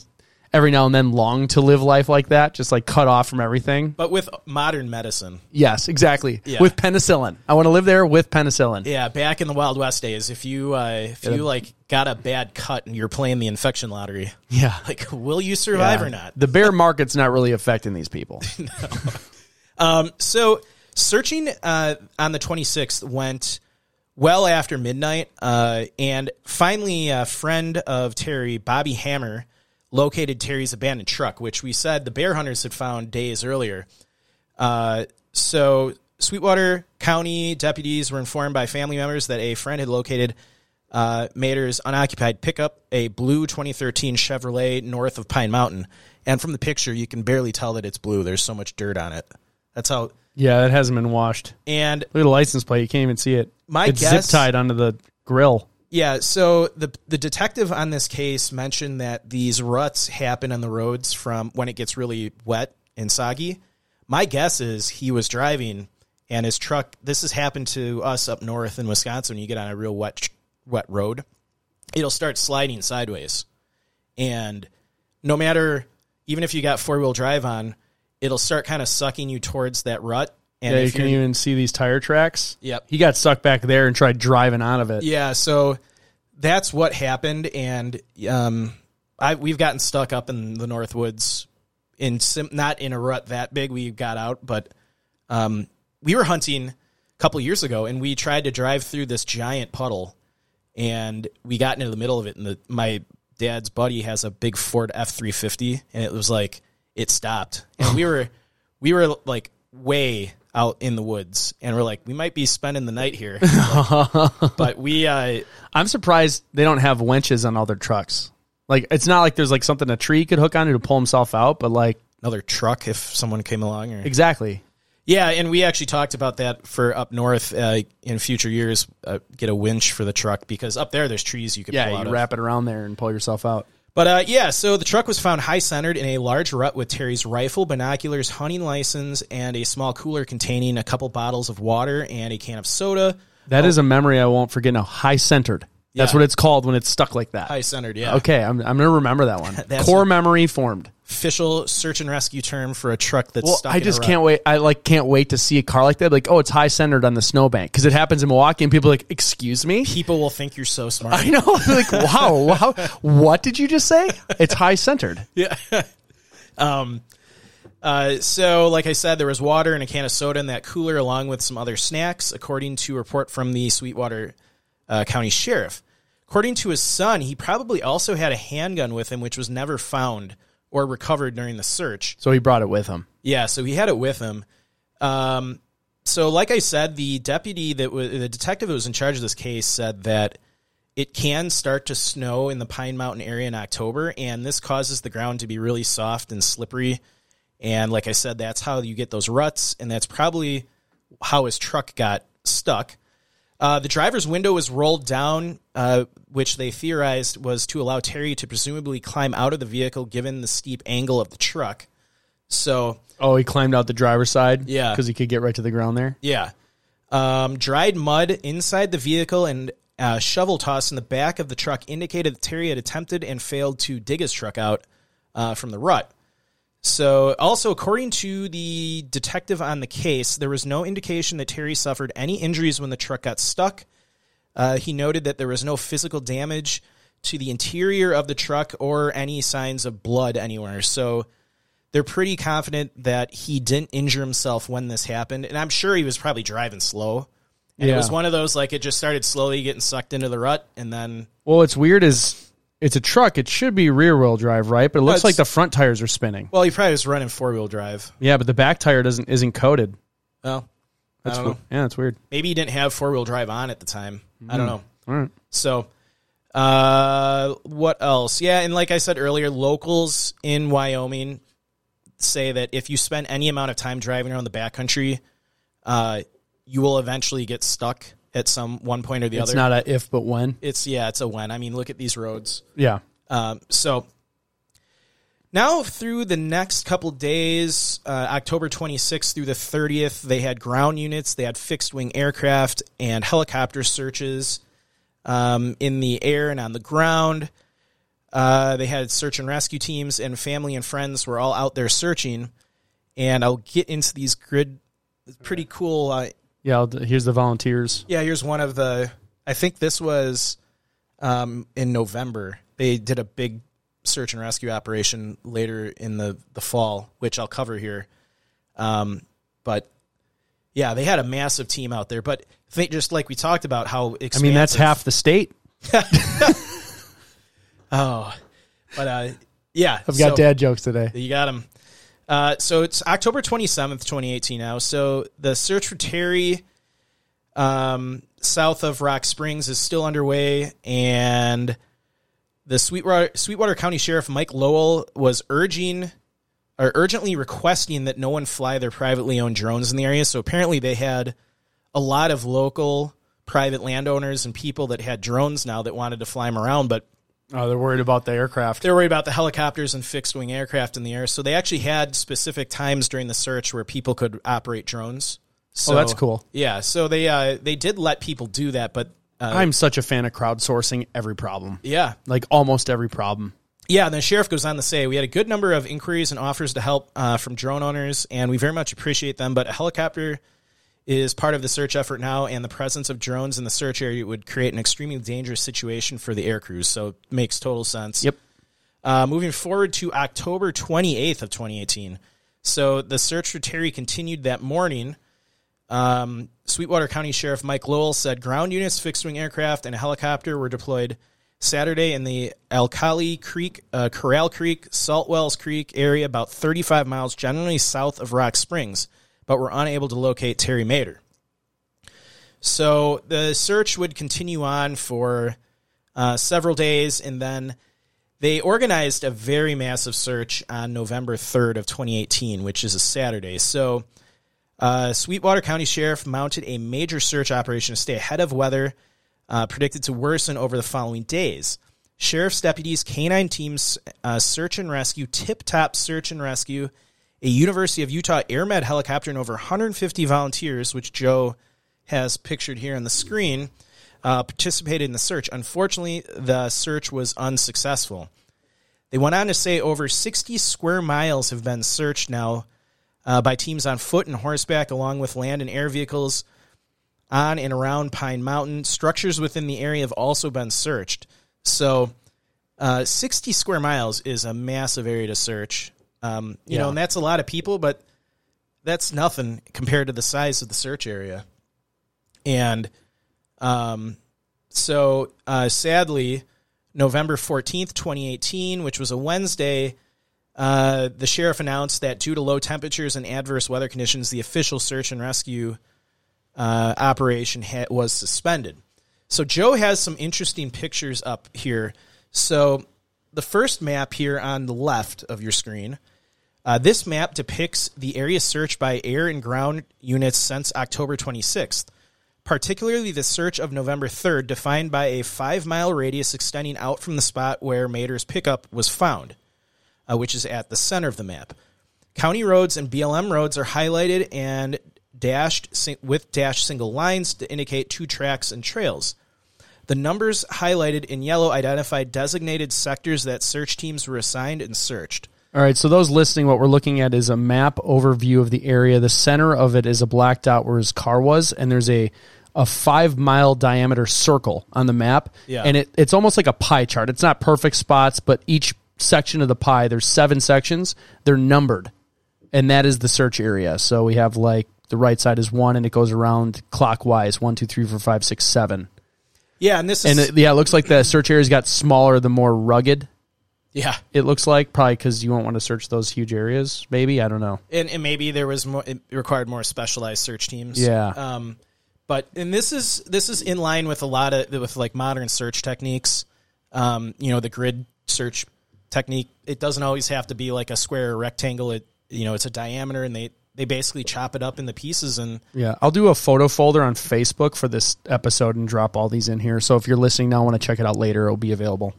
every now and then long to live life like that, just like cut off from everything. But with modern medicine. Yes, exactly. Yeah. With penicillin. I want to live there with penicillin. Yeah, back in the Wild West days, if you uh, if you like got a bad cut and you're playing the infection lottery. Yeah. Like, will you survive yeah. or not? The bear market's not really affecting these people. No. um, so searching uh, on the twenty-sixth went well after midnight. Uh, and finally, a friend of Terry, Bobby Hammer, located Terry's abandoned truck, which we said the bear hunters had found days earlier. Uh, so Sweetwater County deputies were informed by family members that a friend had located uh, Mader's unoccupied pickup, a blue twenty thirteen Chevrolet north of Pine Mountain. And from the picture, you can barely tell that it's blue. There's so much dirt on it. That's how... Yeah, it hasn't been washed. And... Look at the license plate. You can't even see it. My it's guess... It's zip-tied onto the grill. Yeah, so the the detective on this case mentioned that these ruts happen on the roads from when it gets really wet and soggy. My guess is he was driving and his truck, this has happened to us up north in Wisconsin, when you get on a real wet wet road, it'll start sliding sideways. And no matter, even if you got four-wheel drive on, it'll start kind of sucking you towards that rut. And yeah, you can even see these tire tracks. Yep. He got stuck back there and tried driving out of it. Yeah, so that's what happened, and um, I, we've gotten stuck up in the North Woods, in sim, not in a rut that big. We got out, but um, we were hunting a couple years ago, and we tried to drive through this giant puddle, and we got into the middle of it, and the, my dad's buddy has a big Ford F three fifty, and it was like, it stopped. And we were, we were like way... out in the woods, and we're like, we might be spending the night here. Like, but we... Uh, I'm surprised they don't have winches on all their trucks. Like, it's not like there's, like, something a tree could hook onto to pull himself out, but, like... Another truck if someone came along. Or... Exactly. Yeah, and we actually talked about that for up north uh, in future years, uh, get a winch for the truck, because up there there's trees you could yeah, pull out Yeah, you wrap of. it around there and pull yourself out. But, uh, yeah, so the truck was found high-centered in a large rut with Terry's rifle, binoculars, hunting license, and a small cooler containing a couple bottles of water and a can of soda. That oh. is a memory I won't forget now. High-centered. Yeah. That's what it's called when it's stuck like that. High-centered, yeah. Okay, I'm I'm going to remember that one. Core memory formed. Official search and rescue term for a truck that's well, stuck I in just a rut. can't wait. I like can't wait to see a car like that. Like, oh, it's high-centered on the snowbank, because it happens in Milwaukee, and people are like, excuse me? People will think you're so smart. I know. Like, wow, wow. What did you just say? It's high-centered. Yeah. um. Uh. So, like I said, there was water and a can of soda in that cooler, along with some other snacks, according to a report from the Sweetwater Uh, county sheriff. According to his son, he probably also had a handgun with him, which was never found or recovered during the search. So he brought it with him. Yeah, so he had it with him. Um, so like I said, the deputy that was, the detective that was in charge of this case said that it can start to snow in the Pine Mountain area in October, and this causes the ground to be really soft and slippery. And like I said, that's how you get those ruts, and that's probably how his truck got stuck. Uh, the driver's window was rolled down, uh, which they theorized was to allow Terry to presumably climb out of the vehicle given the steep angle of the truck. So, oh, he climbed out the driver's side? Yeah. Because he could get right to the ground there? Yeah. Um, dried mud inside the vehicle and uh, shovel toss in the back of the truck indicated that Terry had attempted and failed to dig his truck out uh, from the rut. So, also, according to the detective on the case, there was no indication that Terry suffered any injuries when the truck got stuck. Uh, he noted that there was no physical damage to the interior of the truck or any signs of blood anywhere. So, they're pretty confident that he didn't injure himself when this happened. And I'm sure he was probably driving slow. And yeah. It was one of those, like, it just started slowly getting sucked into the rut, and then... Well, what's weird is... It's a truck. It should be rear-wheel drive, right? But it looks no, like the front tires are spinning. Well, he probably was running four-wheel drive. Yeah, but the back tire doesn't isn't coated. Well, That's I don't know. Yeah, that's weird. Maybe he didn't have four-wheel drive on at the time. Mm. I don't know. All right. So uh, what else? Yeah, and like I said earlier, locals in Wyoming say that if you spend any amount of time driving around the backcountry, uh, you will eventually get stuck at some one point or the it's other. It's not a if, but when. It's yeah, it's a when. I mean, look at these roads. Yeah. Um, so now through the next couple days, uh, October twenty-sixth through the thirtieth, they had ground units, they had fixed-wing aircraft and helicopter searches um, in the air and on the ground. Uh, they had search and rescue teams, and family and friends were all out there searching. And I'll get into these grid, pretty cool. Uh, yeah, I'll, here's the volunteers. Yeah, here's one of the, I think this was um, in November. They did a big search and rescue operation later in the, the fall, which I'll cover here. Um, but, yeah, they had a massive team out there. But think just like we talked about how expansive. I mean, that's half the state. Oh, but, uh, yeah. I've got so, dad jokes today. You got them. Uh, so it's October twenty-seventh, twenty eighteen now. So the search for Terry um, south of Rock Springs is still underway, and the Sweetwater, Sweetwater County Sheriff Mike Lowell was urging or urgently requesting that no one fly their privately owned drones in the area. So apparently they had a lot of local private landowners and people that had drones now that wanted to fly them around, but oh, they're worried about the aircraft. They're worried about the helicopters and fixed-wing aircraft in the air. So they actually had specific times during the search where people could operate drones. So, oh, that's cool. Yeah, so they uh, they did let people do that, but... Uh, I'm such a fan of crowdsourcing every problem. Yeah. Like, almost every problem. Yeah, and the sheriff goes on to say, we had a good number of inquiries and offers to help uh, from drone owners, and we very much appreciate them, but a helicopter is part of the search effort now, and the presence of drones in the search area would create an extremely dangerous situation for the air crews. So it makes total sense. Yep. Uh, moving forward to October twenty-eighth of twenty eighteen. So the search for Terry continued that morning. Um, Sweetwater County Sheriff Mike Lowell said ground units, fixed-wing aircraft, and a helicopter were deployed Saturday in the Alkali Creek, uh, Corral Creek, Salt Wells Creek area, about thirty-five miles generally south of Rock Springs, but were unable to locate Terry Mader. So the search would continue on for uh, several days, and then they organized a very massive search on November third of twenty eighteen, which is a Saturday. So uh, Sweetwater County Sheriff mounted a major search operation to stay ahead of weather, uh, predicted to worsen over the following days. Sheriff's deputies, canine teams, uh, search and rescue, Tip-Top Search and Rescue, a University of Utah Air Med helicopter, and over one hundred fifty volunteers, which Joe has pictured here on the screen, uh, participated in the search. Unfortunately, the search was unsuccessful. They went on to say over sixty square miles have been searched now uh, by teams on foot and horseback, along with land and air vehicles on and around Pine Mountain. Structures within the area have also been searched. So uh, sixty square miles is a massive area to search. Um, you yeah. know, and that's a lot of people, but that's nothing compared to the size of the search area. And um, so, uh, sadly, November fourteenth, twenty eighteen, which was a Wednesday, uh, the sheriff announced that due to low temperatures and adverse weather conditions, the official search and rescue uh, operation ha- was suspended. So Joe has some interesting pictures up here. So the first map here on the left of your screen, Uh, this map depicts the area searched by air and ground units since October twenty-sixth, particularly the search of November third, defined by a five-mile radius extending out from the spot where Mader's pickup was found, uh, which is at the center of the map. County roads and B L M roads are highlighted and dashed with dashed single lines to indicate two tracks and trails. The numbers highlighted in yellow identify designated sectors that search teams were assigned and searched. All right, so those listening, what we're looking at is a map overview of the area. The center of it is a black dot where his car was, and there's a, a five-mile diameter circle on the map. Yeah. And it, it's almost like a pie chart. It's not perfect spots, but each section of the pie, there's seven sections. They're numbered, and that is the search area. So we have, like, the right side is one, and it goes around clockwise, one, two, three, four, five, six, seven. Yeah, and this is... And, it, yeah, it looks like the search area's got smaller the more rugged Yeah. It looks like, probably because you won't want to search those huge areas, maybe. I don't know. And, and maybe there was more, it required more specialized search teams. Yeah. Um, but, and this is, this is in line with a lot of, with like modern search techniques. Um, you know, the grid search technique, it doesn't always have to be like a square or rectangle. It, you know, it's a diameter, and they, they basically chop it up into pieces. And yeah, I'll do a photo folder on Facebook for this episode and drop all these in here. So if you're listening now, want to check it out later, it'll be available.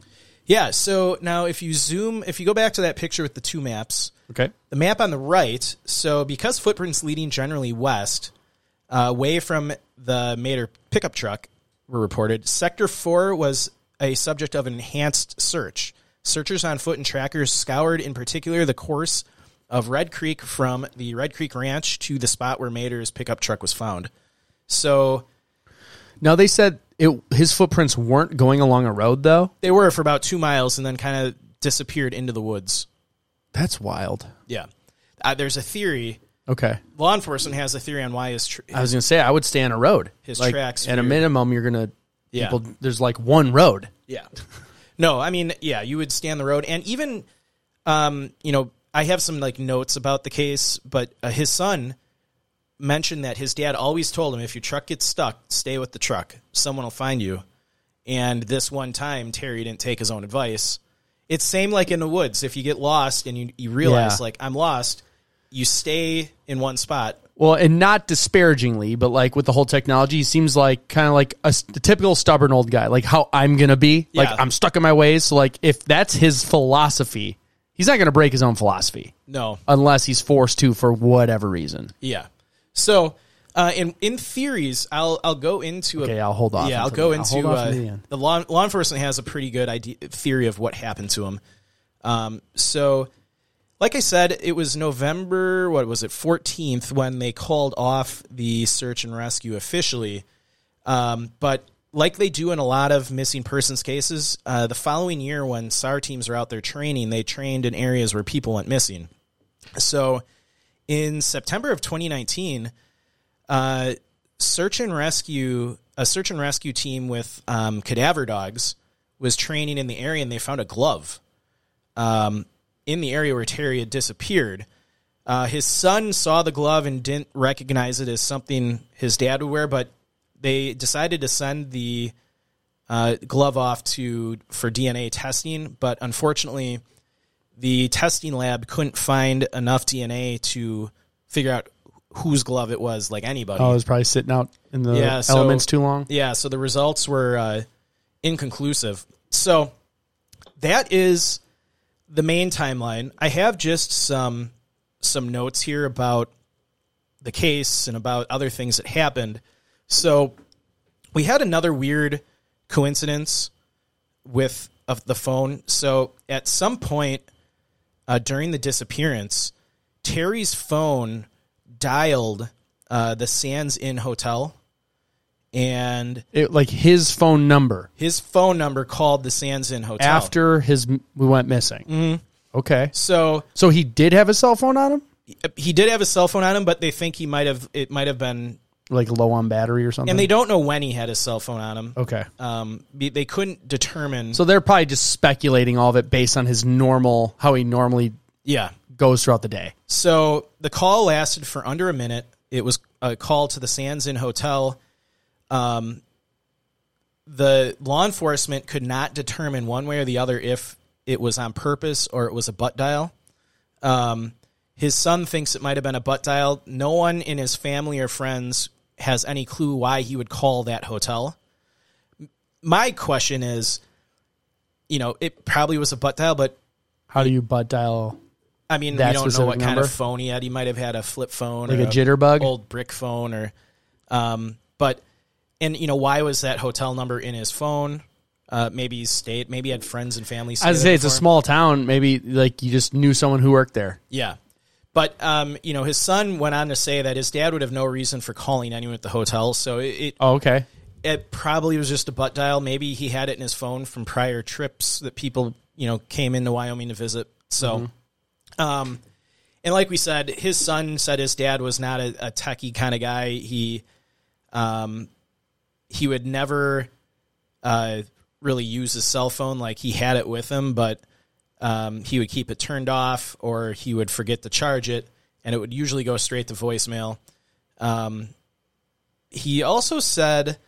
Yeah. So now if you zoom, if you go back to that picture with the two maps, okay, the map on the right. So because footprints leading generally west, uh, away from the Mader pickup truck were reported. Sector four was a subject of enhanced search. Searchers on foot and trackers scoured in particular the course of Red Creek from the Red Creek Ranch to the spot where Mader's pickup truck was found. So now they said it, his footprints weren't going along a road, though. They were for about two miles and then kind of disappeared into the woods. That's wild. Yeah. Uh, there's a theory. Okay. Law enforcement has a theory on why his... Tra- his I was going to say, I would stay on a road. His like, tracks. At a minimum, you're going to... Yeah. People, there's like one road. Yeah. No, I mean, yeah, you would stay on the road. And even, um, you know, I have some like notes about the case, but uh, his son mentioned that his dad always told him, if your truck gets stuck, stay with the truck. Someone will find you. And this one time, Terry didn't take his own advice. It's same like in the woods. If you get lost and you, you realize, yeah. like, I'm lost, you stay in one spot. Well, and not disparagingly, but like with the whole technology, he seems like kind of like a, a typical stubborn old guy, like how I'm going to be. Yeah. Like, I'm stuck in my ways. So like if that's his philosophy... He's not going to break his own philosophy. No. Unless he's forced to for whatever reason. Yeah. So, uh, in in theories, I'll I'll go into... Okay, a, I'll hold off. Yeah, I'll go the, into... I'll uh, the, the law, law enforcement has a pretty good idea, theory of what happened to him. Um, so, like I said, it was November, what was it, fourteenth, when they called off the search and rescue officially. Um, but... Like they do in a lot of missing persons cases, uh, the following year when S A R teams are out there training, they trained in areas where people went missing. So in September of twenty nineteen, uh, search and rescue, a search and rescue team with um, cadaver dogs was training in the area, and they found a glove um, in the area where Terry had disappeared. Uh, his son saw the glove and didn't recognize it as something his dad would wear, but they decided to send the uh, glove off to for D N A testing, but unfortunately, the testing lab couldn't find enough D N A to figure out whose glove it was, like anybody. Oh, it was probably sitting out in the yeah, elements so, too long? Yeah, so the results were uh, inconclusive. So that is the main timeline. I have just some some notes here about the case and about other things that happened. So we had another weird coincidence with of the phone. So at some point uh, during the disappearance, Terry's phone dialed uh, the Sands Inn Hotel. And it, like his phone number. His phone number called the Sands Inn Hotel. After his we went missing. Mm-hmm. Okay. So so he did have a cell phone on him? He did have a cell phone on him, but they think he might have it might have been... Like low on battery or something? And they don't know when he had his cell phone on him. Okay. Um, they couldn't determine. So they're probably just speculating all of it based on his normal, how he normally yeah. goes throughout the day. So the call lasted for under a minute. It was a call to the Sands Inn Hotel. Um, the law enforcement could not determine one way or the other if it was on purpose or it was a butt dial. Um, his son thinks it might have been a butt dial. No one in his family or friends has any clue why he would call that hotel. My question is, you know, it probably was a butt dial, but how do you butt dial? I mean, we don't know what number? Kind of phone he had. He might have had a flip phone, like or a jitterbug, old brick phone, or um. But and you know, why was that hotel number in his phone? Uh, maybe he stayed. Maybe he had friends and family. I would say it's a small town. Maybe like you just knew someone who worked there. Yeah. But, um, you know, his son went on to say that his dad would have no reason for calling anyone at the hotel. So it, it oh, okay. It probably was just a butt dial. Maybe he had it in his phone from prior trips that people, you know, came into Wyoming to visit. So, mm-hmm. um, and like we said, his son said his dad was not a, a techie kind of guy. He, um, he would never, uh, really use his cell phone. Like he had it with him, but um, he would keep it turned off, or he would forget to charge it, and it would usually go straight to voicemail. Um, he also said,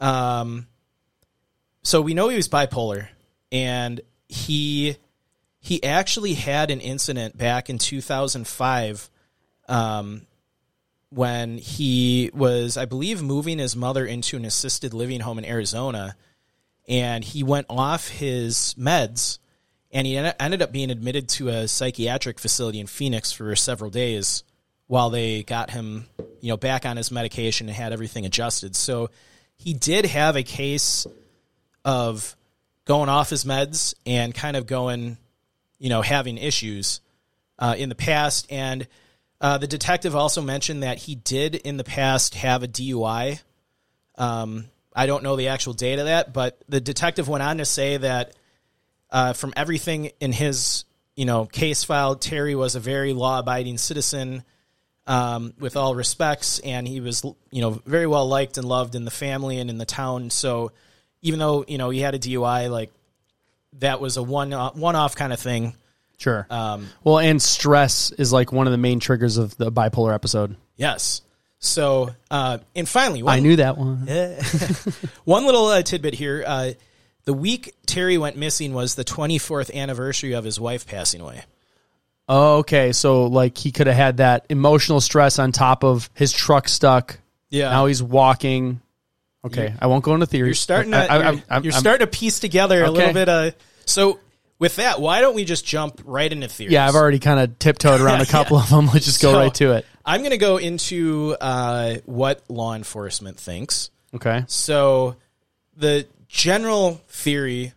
um, so we know he was bipolar, and he he actually had an incident back in two thousand five um, when he was, I believe, moving his mother into an assisted living home in Arizona, and he went off his meds, and he ended up being admitted to a psychiatric facility in Phoenix for several days while they got him, you know, back on his medication and had everything adjusted. So he did have a case of going off his meds and kind of going, you know, having issues uh, in the past. And uh, the detective also mentioned that he did in the past have a D U I. Um, I don't know the actual date of that, but the detective went on to say that uh, from everything in his, you know, case file, Terry was a very law-abiding citizen um, with all respects, and he was, you know, very well liked and loved in the family and in the town. So even though, you know, he had a D U I, like, that was a one one-off kind of thing. Sure. Um, well, and stress is, like, one of the main triggers of the bipolar episode. Yes. So, uh, and finally... One, I knew that one. one little uh, tidbit here. Uh, the week Terry went missing was the twenty-fourth anniversary of his wife passing away. Oh, okay. So, like, he could have had that emotional stress on top of his truck stuck. Yeah. Now he's walking... Okay, you're, I won't go into theory. You're starting to, I, I, you're, I'm, you're I'm, starting to piece together okay. a little bit of... So with that, why don't we just jump right into theories? Yeah, I've already kind of tiptoed around a couple yeah. of them. Let's just go so, right to it. I'm going to go into uh, what law enforcement thinks. Okay. So the general theory,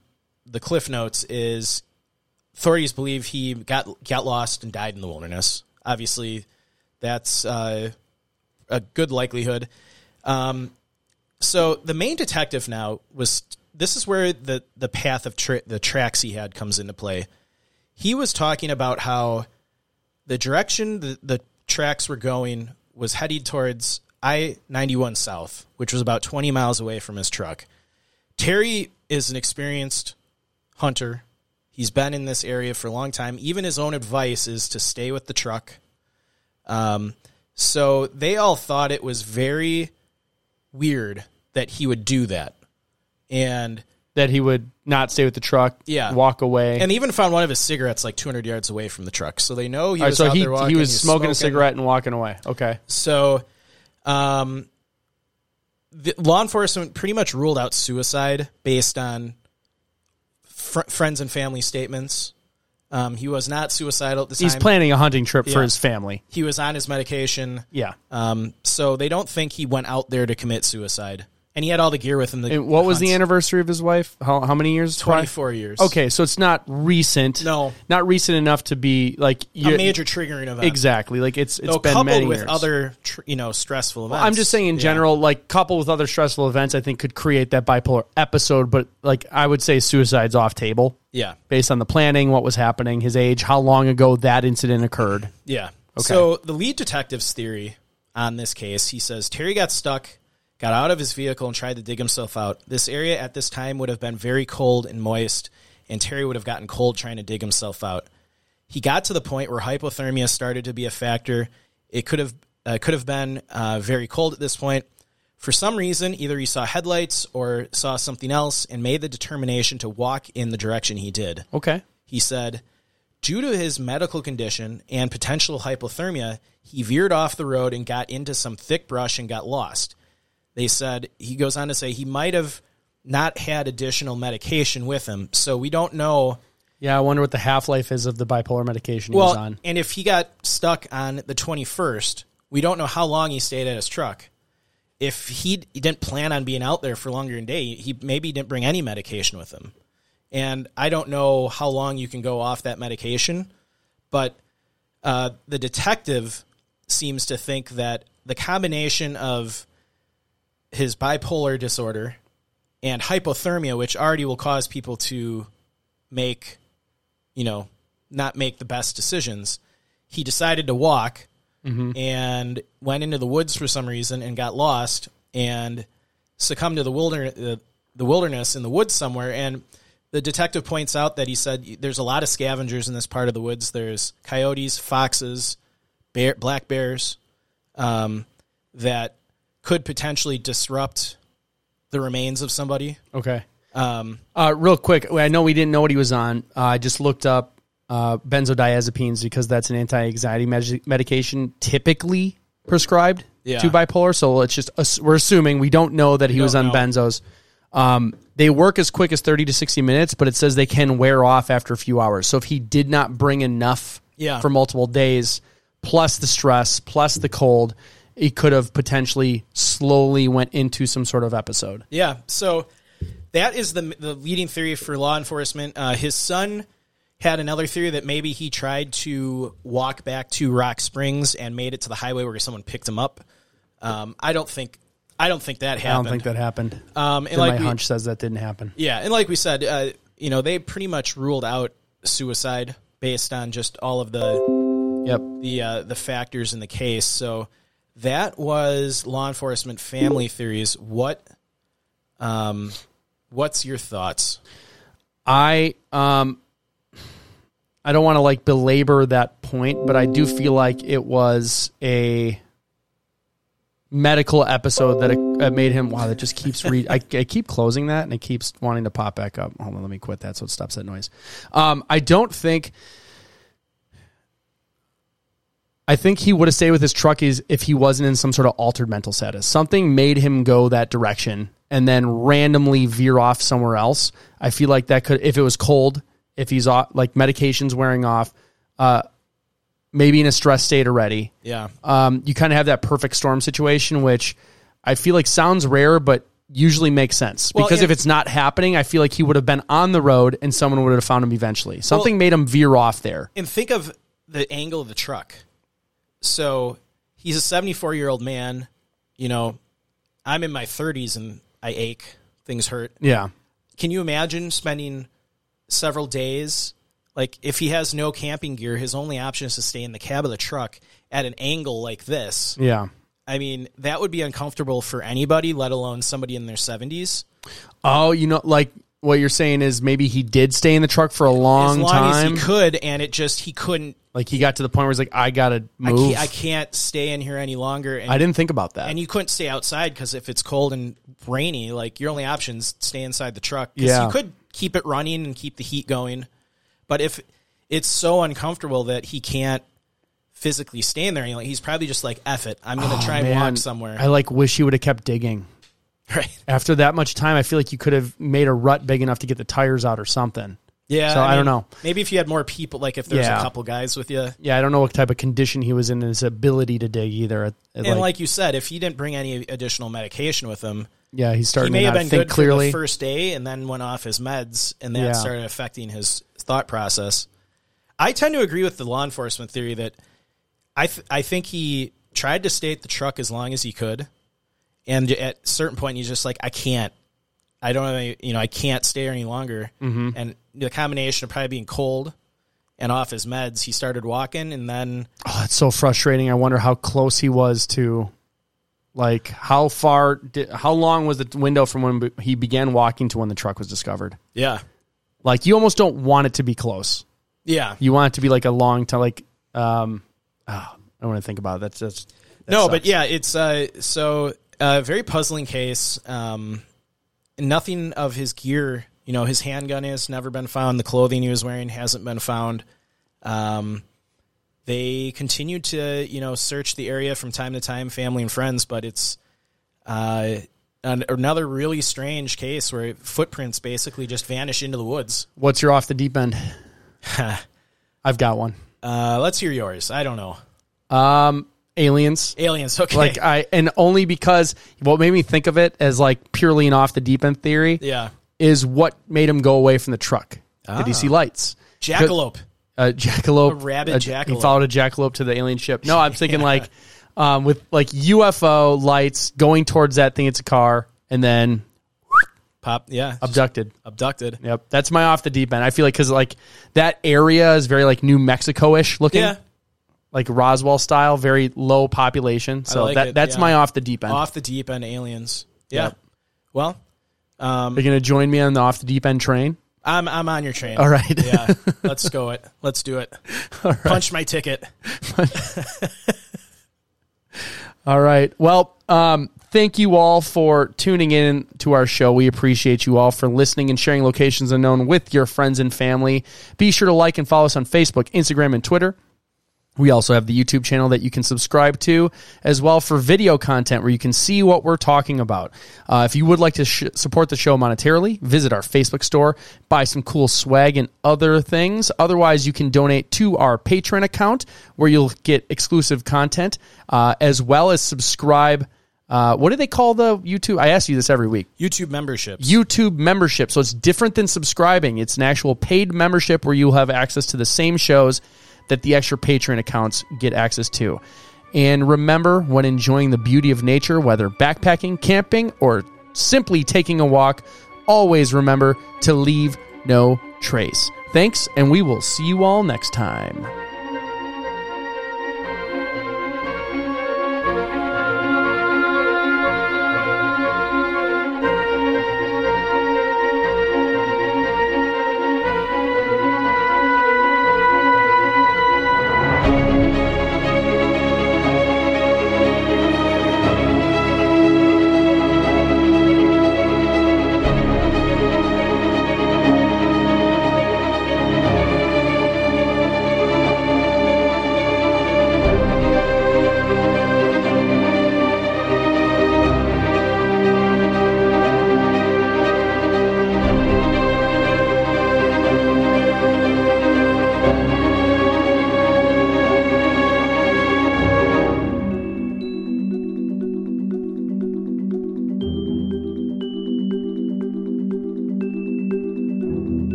the Cliff Notes, is authorities believe he got, got lost and died in the wilderness. Obviously, that's uh, a good likelihood. Um So the main detective now was, this is where the, the path of tra- the tracks he had comes into play. He was talking about how the direction the, the tracks were going was headed towards I ninety-one South, which was about twenty miles away from his truck. Terry is an experienced hunter. He's been in this area for a long time. Even his own advice is to stay with the truck. Um, so they all thought it was very... weird that he would do that, and that he would not stay with the truck. Yeah, walk away, and even found one of his cigarettes like two hundred yards away from the truck. So they know he All was so out he, there walking. He was, he was smoking, smoking a cigarette and walking away. Okay, so um, the law enforcement pretty much ruled out suicide based on fr- friends and family statements. Um, he was not suicidal at the time. He's planning a hunting trip yeah. for his family. He was on his medication. Yeah. Um, so they don't think he went out there to commit suicide. And he had all the gear with him. To and what hunt. was the anniversary of his wife? How, how many years? twenty-four years. Okay, so it's not recent. No. Not recent enough to be like... a major triggering event. Exactly. Like it's it's Though been many years. Coupled with other you know, stressful events. Well, I'm just saying in general, yeah. like coupled with other stressful events, I think could create that bipolar episode. But like I would say suicide's off table. Yeah. Based on the planning, what was happening, his age, how long ago that incident occurred. Yeah. Okay. So the lead detective's theory on this case, he says, Terry got stuck... got out of his vehicle and tried to dig himself out. This area at this time would have been very cold and moist, and Terry would have gotten cold trying to dig himself out. He got to the point where hypothermia started to be a factor. It could have uh, could have been uh, very cold at this point. For some reason, either he saw headlights or saw something else and made the determination to walk in the direction he did. Okay. He said, due to his medical condition and potential hypothermia, he veered off the road and got into some thick brush and got lost. They said, he goes on to say, he might have not had additional medication with him, so we don't know. Yeah, I wonder what the half-life is of the bipolar medication well, he was on. And if he got stuck on the twenty-first, we don't know how long he stayed at his truck. If he, he didn't plan on being out there for longer than a day, he maybe didn't bring any medication with him. And I don't know how long you can go off that medication, but uh, the detective seems to think that the combination of his bipolar disorder and hypothermia, which already will cause people to make, you know, not make the best decisions. He decided to walk mm-hmm. and went into the woods for some reason and got lost and succumbed to the wilderness, uh, the wilderness in the woods somewhere. And The detective points out that he said there's a lot of scavengers in this part of the woods. There's coyotes, foxes, bear, black bears um, that could potentially disrupt the remains of somebody. Okay. Um, uh, real quick, I know we didn't know what he was on. Uh, I just looked up uh, benzodiazepines because that's an anti-anxiety med- medication typically prescribed yeah. to bipolar. So it's just uh, we're assuming we don't know that he was on know. benzos. Um, they work as quick as thirty to sixty minutes, but it says they can wear off after a few hours. So if he did not bring enough yeah. for multiple days, plus the stress, plus the cold, he could have potentially slowly went into some sort of episode. Yeah. So that is the the leading theory for law enforcement. Uh, his son had another theory that maybe he tried to walk back to Rock Springs and made it to the highway where someone picked him up. Um, I don't think... I don't think that happened. I don't think that happened. Um, and like my we, hunch says that didn't happen. Yeah, and like we said, uh, you know, they pretty much ruled out suicide based on just all of the yep. the uh, the factors in the case. So that was law enforcement family theories. What, um, what's your thoughts? I um, I don't want to like belabor that point, but I do feel like it was a medical episode that made him wow that just keeps read I, I keep closing that and it keeps wanting to pop back up. Hold on, let me quit that so it stops that noise. um I don't think I think he would have stayed with his truckies if he wasn't in some sort of altered mental status. Something made him go that direction and then randomly veer off somewhere else. I feel like that could, if it was cold, if he's off, like medication's wearing off, uh maybe in a stress state already. Yeah. Um, you kind of have that perfect storm situation, which I feel like sounds rare, but usually makes sense. Well, because if it's not happening, I feel like he would have been on the road and someone would have found him eventually. Something well, made him veer off there. And think of the angle of the truck. So he's a seventy-four-year-old man. You know, I'm in my thirties and I ache. Things hurt. Yeah. Can you imagine spending several days... Like, if he has no camping gear, his only option is to stay in the cab of the truck at an angle like this. Yeah. I mean, that would be uncomfortable for anybody, let alone somebody in their seventies. Oh, you know, like what you're saying is maybe he did stay in the truck for a long time. As long time. as he could, and it just, he couldn't. Like, he got to the point where he's like, I got to move. I can't, I can't stay in here any longer. And, I didn't think about that. And you couldn't stay outside because if it's cold and rainy, like, your only option is stay inside the truck. Because yeah. you could keep it running and keep the heat going. But if it's so uncomfortable that he can't physically stay in there, he's probably just like, F it. I'm going to oh, try and man. walk somewhere. I like wish he would have kept digging. Right. After that much time, I feel like you could have made a rut big enough to get the tires out or something. Yeah. So I, I mean, don't know. Maybe if you had more people, like if there's yeah. a couple guys with you. Yeah. I don't know what type of condition he was in and his ability to dig either. At, at and like, like you said, if he didn't bring any additional medication with him, yeah, he's starting he may to have been think good clearly. For the first day and then went off his meds and that yeah. started affecting his thought process. I tend to agree with the law enforcement theory that I th- I think he tried to stay at the truck as long as he could, and at a certain point he's just like, I can't, I don't have any, you know, I can't stay here any longer. Mm-hmm. And the combination of probably being cold and off his meds, he started walking, and then oh, that's so frustrating. I wonder how close he was to, like, how far, did, how long was the window from when he began walking to when the truck was discovered? Yeah. Like, you almost don't want it to be close. Yeah. You want it to be like a long time, like, um, oh, I don't want to think about it. That's just, that no, sucks. But yeah, it's, uh, so a uh, very puzzling case. Um, nothing of his gear, you know, his handgun has never been found. The clothing he was wearing hasn't been found. Um, they continue to, you know, search the area from time to time, family and friends, but it's, uh, another really strange case where footprints basically just vanish into the woods. What's your off the deep end? I've got one. Uh, let's hear yours. I don't know. Um, aliens. Aliens. Okay. Like I, and only because what made me think of it as like purely an off the deep end theory. Yeah. Is what made him go away from the truck. Ah. Did he see lights? Jackalope. A jackalope. A rabid jackalope. He followed a jackalope to the alien ship. No, I'm thinking yeah. like. Um, with like U F O lights going towards that thing, it's a car, and then pop, yeah, abducted, abducted. Yep, that's my off the deep end. I feel like because like that area is very like New Mexico-ish looking, yeah, like Roswell style, very low population. So like that it. that's yeah. my off the deep end. Off the deep end aliens. Yeah. Yep. Well, um, are you gonna join me on the off the deep end train? I'm I'm on your train. All right. Yeah. Let's go it. Let's do it. All right. Punch my ticket. All right. Well, um, thank you all for tuning in to our show. We appreciate you all for listening and sharing Locations Unknown with your friends and family. Be sure to like and follow us on Facebook, Instagram, and Twitter. We also have the YouTube channel that you can subscribe to as well for video content where you can see what we're talking about. Uh, if you would like to sh- support the show monetarily, visit our Facebook store, buy some cool swag and other things. Otherwise, you can donate to our Patreon account where you'll get exclusive content uh, as well as subscribe. Uh, what do they call the YouTube? I ask you this every week. YouTube memberships. YouTube membership. So it's different than subscribing. It's an actual paid membership where you'll have access to the same shows that the extra Patreon accounts get access to. And remember, when enjoying the beauty of nature, whether backpacking, camping, or simply taking a walk, always remember to leave no trace. Thanks, and we will see you all next time.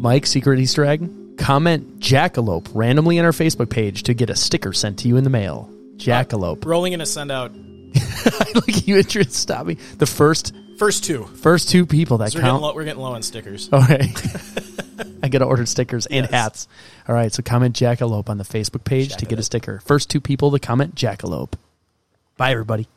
Mike's secret Easter egg? Comment Jackalope randomly on our Facebook page to get a sticker sent to you in the mail. Jackalope. Uh, rolling in a send out. Like you interest stop me. The first first two. First two people that count. We're getting, low, we're getting low on stickers. All right. I gotta order stickers and yes. hats. All right, so comment Jackalope on the Facebook page Jackalope. to get a sticker. First two people to comment Jackalope. Bye everybody.